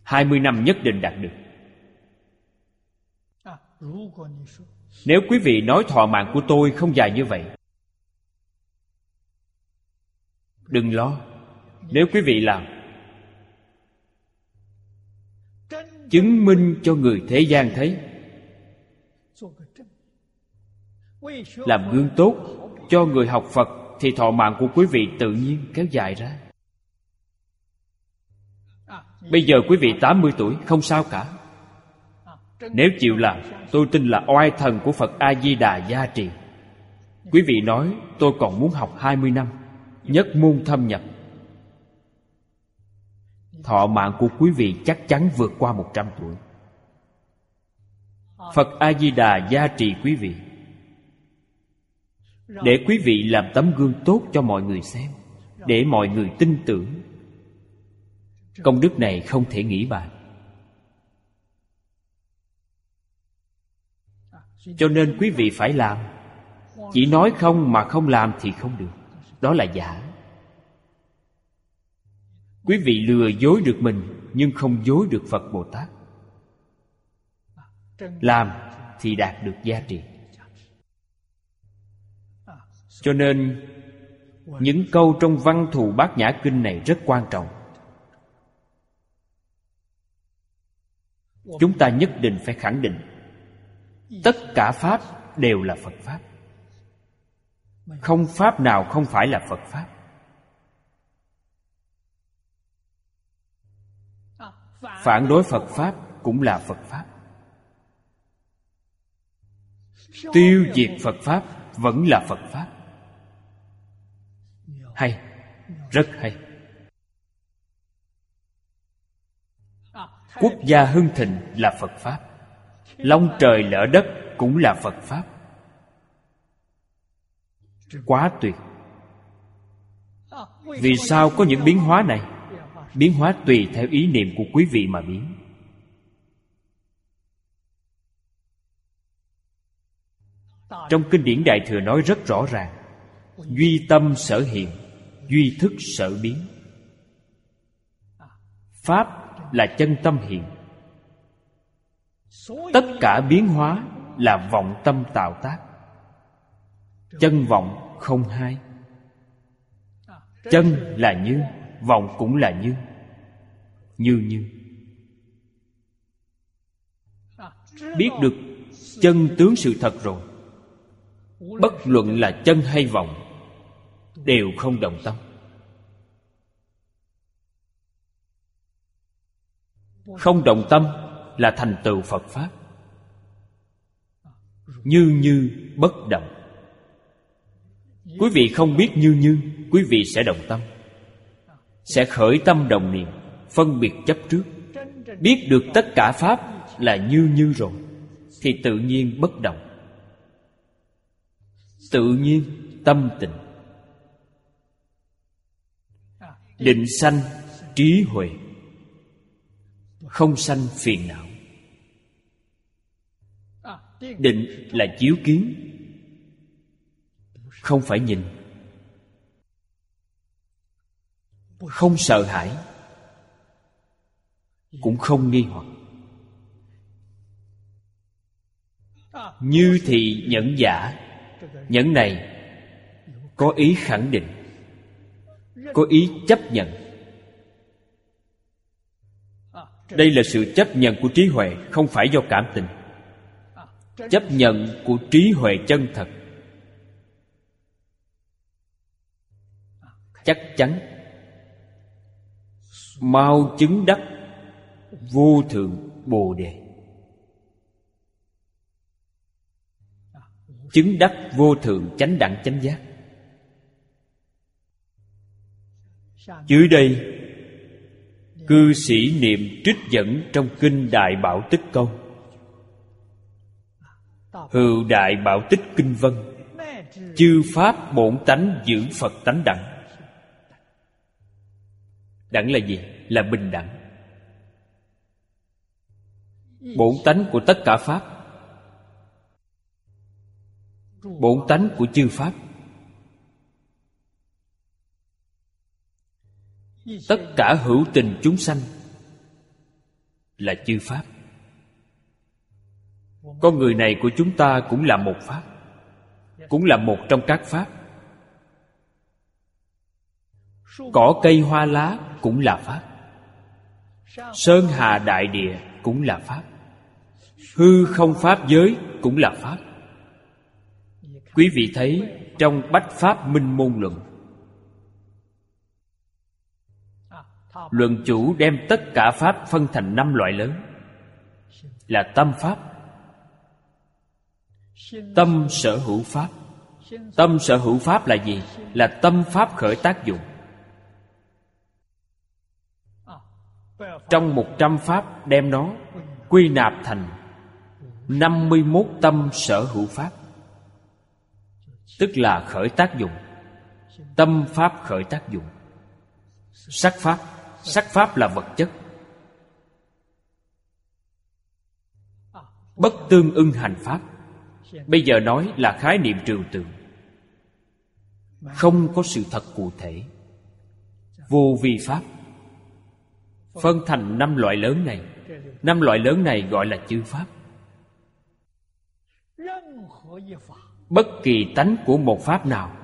Hai mươi năm nhất định đạt được. Nếu quý vị nói thọ mạng của tôi không dài như vậy, đừng lo. Nếu quý vị làm, chứng minh cho người thế gian thấy, làm gương tốt cho người học Phật, thì thọ mạng của quý vị tự nhiên kéo dài ra. Bây giờ quý vị tám mươi tuổi, không sao cả. Nếu chịu làm, tôi tin là oai thần của Phật A Di Đà gia trì. Quý vị nói tôi còn muốn học hai mươi năm, nhất môn thâm nhập, thọ mạng của quý vị chắc chắn vượt qua một trăm tuổi. Phật A Di Đà gia trì quý vị, để quý vị làm tấm gương tốt cho mọi người xem, để mọi người tin tưởng. Công đức này không thể nghĩ bàn. Cho nên quý vị phải làm. Chỉ nói không mà không làm thì không được. Đó là giả. Quý vị lừa dối được mình, nhưng không dối được Phật Bồ Tát. Làm thì đạt được giá trị. Cho nên những câu trong Văn Thù Bát Nhã Kinh này rất quan trọng. Chúng ta nhất định phải khẳng định tất cả Pháp đều là Phật Pháp. Không Pháp nào không phải là Phật Pháp. Phản đối Phật Pháp cũng là Phật Pháp. Tiêu diệt Phật Pháp vẫn là Phật Pháp. Hay, rất hay. Quốc gia hưng thịnh là Phật Pháp. Long trời lở đất cũng là Phật Pháp. Quá tuyệt. Vì sao có những biến hóa này? Biến hóa tùy theo ý niệm của quý vị mà biến. Trong kinh điển Đại Thừa nói rất rõ ràng: duy tâm sở hiện, duy thức sở biến. Pháp là chân tâm hiện. Tất cả biến hóa là vọng tâm tạo tác. Chân vọng không hai. Chân là như, vọng cũng là như. Như như. Biết được chân tướng sự thật rồi, bất luận là chân hay vọng đều không động tâm, không động tâm là thành tựu Phật Pháp. Như như bất động. Quý vị không biết như như, quý vị sẽ động tâm, sẽ khởi tâm đồng niệm, phân biệt chấp trước. Biết được tất cả Pháp là như như rồi thì tự nhiên bất động, tự nhiên tâm tịnh. Định sanh trí huệ, không sanh phiền não. Định là chiếu kiến, không phải nhìn. Không sợ hãi, cũng không nghi hoặc. Như thị nhẫn giả. Nhẫn này có ý khẳng định, có ý chấp nhận. Đây là sự chấp nhận của trí huệ, không phải do cảm tình. Chấp nhận của trí huệ chân thật. Chắc chắn mau chứng đắc vô thượng Bồ Đề. Chứng đắc vô thượng chánh đẳng chánh giác. Dưới đây cư sĩ niệm trích dẫn trong kinh Đại Bảo Tích câu: hữu đại bảo tích kinh vân, chư pháp bổn tánh giữ Phật tánh đẳng. Đẳng là gì? Là bình đẳng. Bổn tánh của tất cả Pháp, bổn tánh của chư Pháp. Tất cả hữu tình chúng sanh là chư Pháp. Con người này của chúng ta cũng là một Pháp, cũng là một trong các Pháp. Cỏ cây hoa lá cũng là Pháp. Sơn hà đại địa cũng là Pháp. Hư không pháp giới cũng là Pháp. Quý vị thấy trong Bách Pháp Minh Môn Luận, luận chủ đem tất cả Pháp phân thành năm loại lớn là tâm Pháp, tâm sở hữu Pháp. Tâm sở hữu Pháp là gì? Là tâm Pháp khởi tác dụng. Trong một trăm Pháp đem nó quy nạp thành năm mươi mốt tâm sở hữu Pháp, tức là khởi tác dụng. Tâm Pháp khởi tác dụng. Sắc Pháp. Sắc Pháp là vật chất. Bất tương ưng hành Pháp. Bây giờ nói là khái niệm trừu tượng, không có sự thật cụ thể. Vô vi pháp phân thành năm loại lớn này. Năm loại lớn này gọi là chư pháp. Bất kỳ tánh của một pháp nào,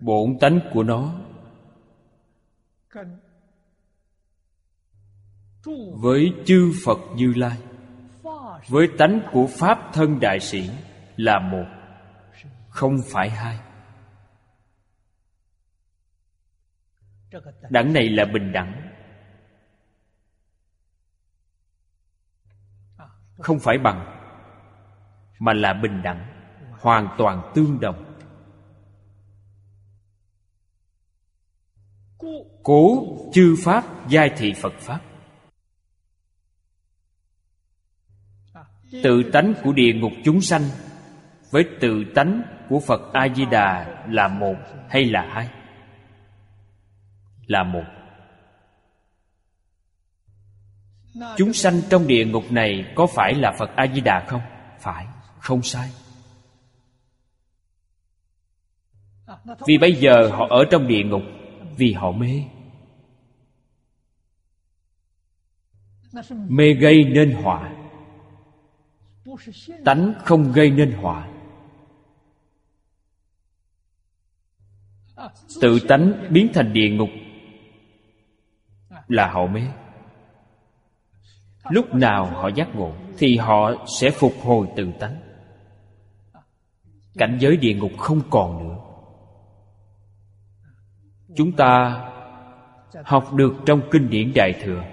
bổn tánh của nó với chư Phật Như Lai, với tánh của Pháp Thân Đại Sĩ là một, không phải hai. Đẳng này là bình đẳng, không phải bằng, mà là bình đẳng, hoàn toàn tương đồng. Cố chư Pháp giai thị Phật Pháp. Tự tánh của địa ngục chúng sanh với tự tánh của Phật A Di Đà là một hay là hai? Là một. Chúng sanh trong địa ngục này có phải là Phật A Di Đà không? Phải, không sai. Vì bây giờ họ ở trong địa ngục vì họ mê. Mê gây nên họa, tánh không gây nên họa. Tự tánh biến thành địa ngục là họ mê. Lúc nào họ giác ngộ thì họ sẽ phục hồi tự tánh. Cảnh giới địa ngục không còn nữa. Chúng ta học được trong kinh điển Đại Thừa,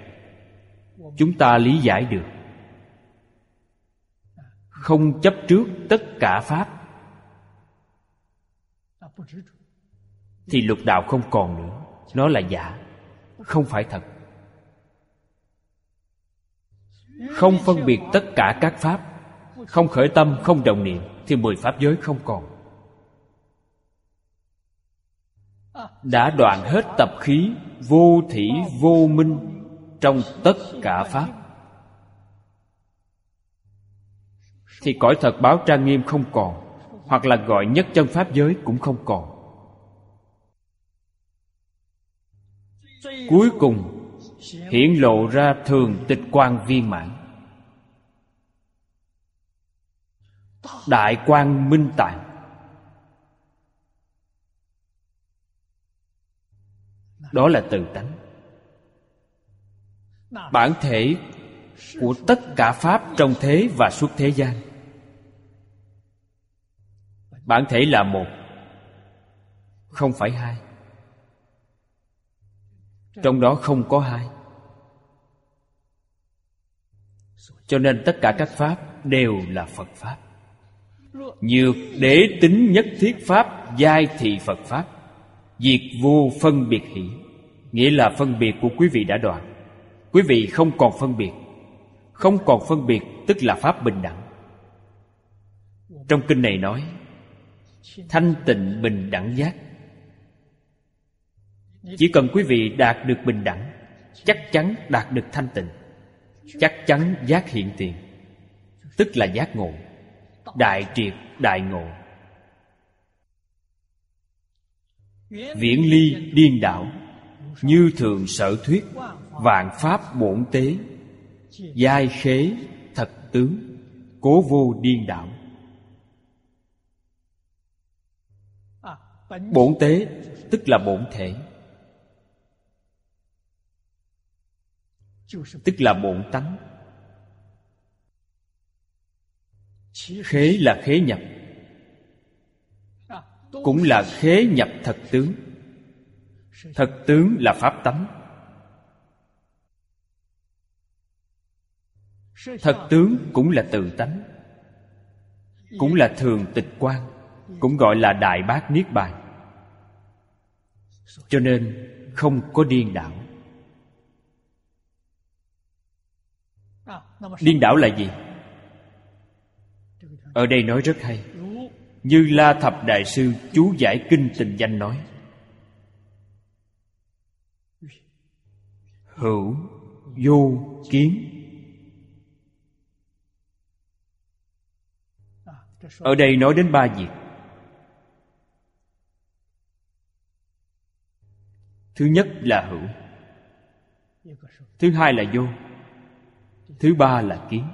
chúng ta lý giải được. Không chấp trước tất cả pháp thì lục đạo không còn nữa. Nó là giả, không phải thật. Không phân biệt tất cả các pháp, không khởi tâm, không động niệm thì mười pháp giới không còn. Đã đoạn hết tập khí vô thỉ vô minh trong tất cả pháp thì cõi thật báo trang nghiêm không còn, hoặc là gọi nhất chân pháp giới cũng không còn. Cuối cùng hiển lộ ra thường tịch quang viên mãn, đại quang minh tạng. Đó là tự tánh, bản thể của tất cả pháp trong thế và suốt thế gian. Bản thể là một, không phải hai. Trong đó không có hai. Cho nên tất cả các pháp đều là Phật Pháp. Nhược đế tính nhất thiết Pháp giai thị Phật Pháp, diệt vô phân biệt hỷ. Nghĩa là phân biệt của quý vị đã đoạn. Quý vị không còn phân biệt. Không còn phân biệt tức là Pháp bình đẳng. Trong kinh này nói thanh tịnh bình đẳng giác. Chỉ cần quý vị đạt được bình đẳng, chắc chắn đạt được thanh tịnh, chắc chắn giác hiện tiền, tức là giác ngộ, đại triệt đại ngộ, viễn ly điên đảo, như thường sở thuyết, vạn pháp bổn tế, giai khế thật tướng, cố vô điên đảo. Bổn tế tức là bổn thể, tức là bổn tánh. Khế là khế nhập, cũng là khế nhập thật tướng. Thật tướng là pháp tánh. Thật tướng cũng là tự tánh, cũng là thường tịch quang, cũng gọi là đại bát niết bàn. Cho nên không có điên đảo. Điên đảo là gì? Ở đây nói rất hay. Như La Thập Đại Sư chú giải kinh Tịnh Danh nói: hữu vô kiến, Ở đây nói đến ba việc. Thứ nhất là hữu, thứ hai là vô, thứ ba là kiến.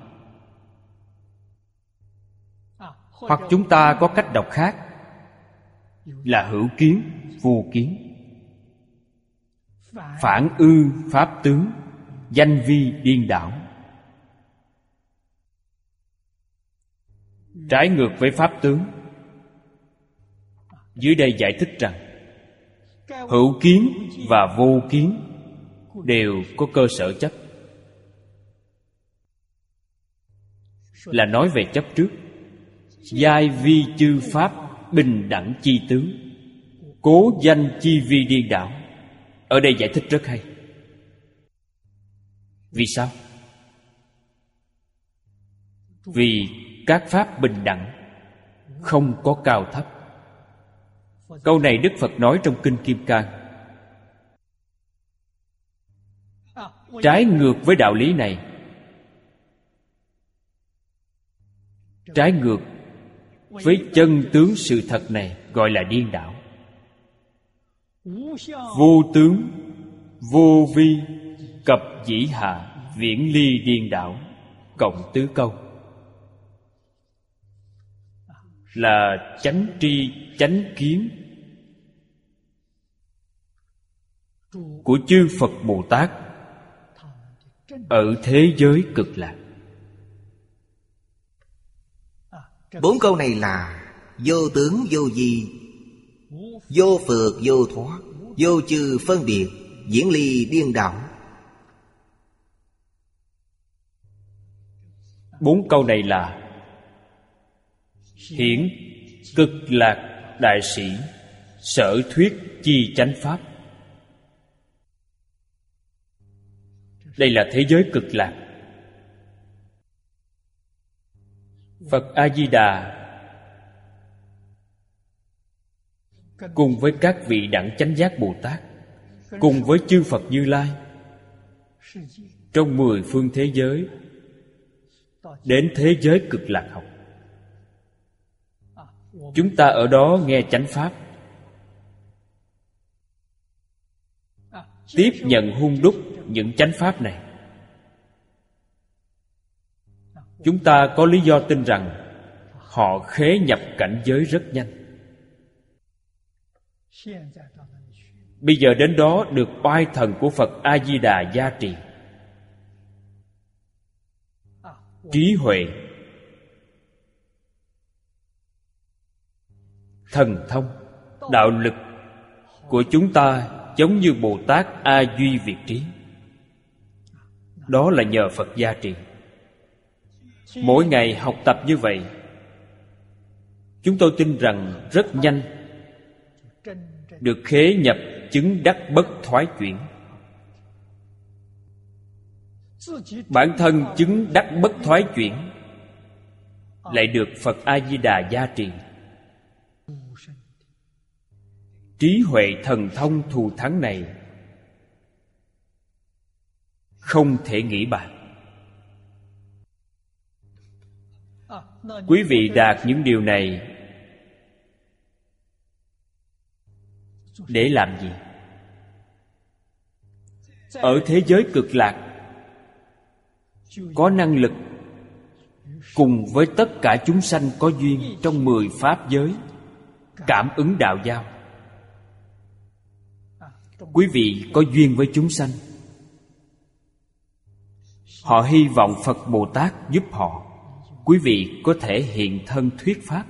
Hoặc chúng ta có cách đọc khác là hữu kiến, vô kiến, phản ư pháp tướng, danh vi điên đảo. Trái ngược với pháp tướng. Dưới đây giải thích rằng hữu kiến và vô kiến đều có cơ sở chấp, là nói về chấp trước. Giai vi chư pháp bình đẳng chi tướng, cố danh chi vi điên đảo. Ở đây giải thích rất hay. Vì sao? Vì các pháp bình đẳng, không có cao thấp. Câu này Đức Phật nói trong Kinh Kim Cang. Trái ngược với đạo lý này, trái ngược với chân tướng sự thật này gọi là điên đảo. Vô tướng, vô vi, cập dĩ hạ, viễn ly điên đảo, cộng tứ câu, là chánh tri, chánh kiến của chư Phật Bồ Tát ở thế giới cực lạc. Bốn câu này là vô tướng, vô vi, vô phược, vô thoát, vô chư phân biệt, viễn ly điên đảo. Bốn câu này là hiển cực lạc đại sĩ sở thuyết chi chánh pháp. Đây là thế giới cực lạc. Phật A Di Đà cùng với các vị đẳng chánh giác Bồ Tát, cùng với chư Phật Như Lai trong mười phương thế giới, đến thế giới cực lạc học. Chúng ta ở đó nghe chánh pháp, tiếp nhận hun đúc những chánh pháp này. Chúng ta có lý do tin rằng họ khế nhập cảnh giới rất nhanh. Bây giờ đến đó được oai thần của Phật A Di Đà gia trì, trí huệ, thần thông, đạo lực của chúng ta giống như Bồ Tát A Duy Việt Trí. Đó là nhờ Phật gia trì. Mỗi ngày học tập như vậy, chúng tôi tin rằng rất nhanh được khế nhập chứng đắc bất thoái chuyển. Bản thân chứng đắc bất thoái chuyển lại được Phật A Di Đà gia trì, trí huệ thần thông thù thắng này không thể nghĩ bàn. Quý vị đạt những điều này để làm gì? Ở thế giới cực lạc có năng lực cùng với tất cả chúng sanh có duyên trong mười pháp giới cảm ứng đạo giao. Quý vị có duyên với chúng sanh, họ hy vọng Phật Bồ Tát giúp họ. Quý vị có thể hiện thân thuyết pháp,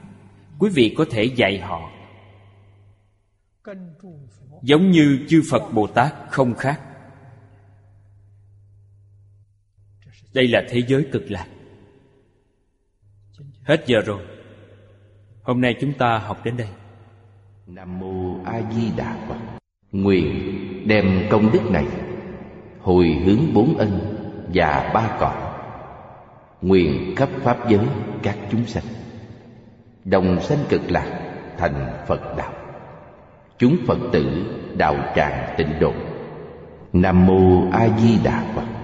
quý vị có thể dạy họ, giống như chư Phật Bồ Tát không khác. Đây là thế giới cực lạc. Hết giờ rồi. Hôm nay chúng ta học đến đây. Nam Mô A Di Đà Phật. Nguyện đem công đức này hồi hướng bốn ân và ba cõi, nguyện khắp pháp giới các chúng sanh đồng sanh cực lạc thành Phật đạo. Chúng Phật tử đạo tràng Tịnh Độ. Nam Mô A Di Đà Phật.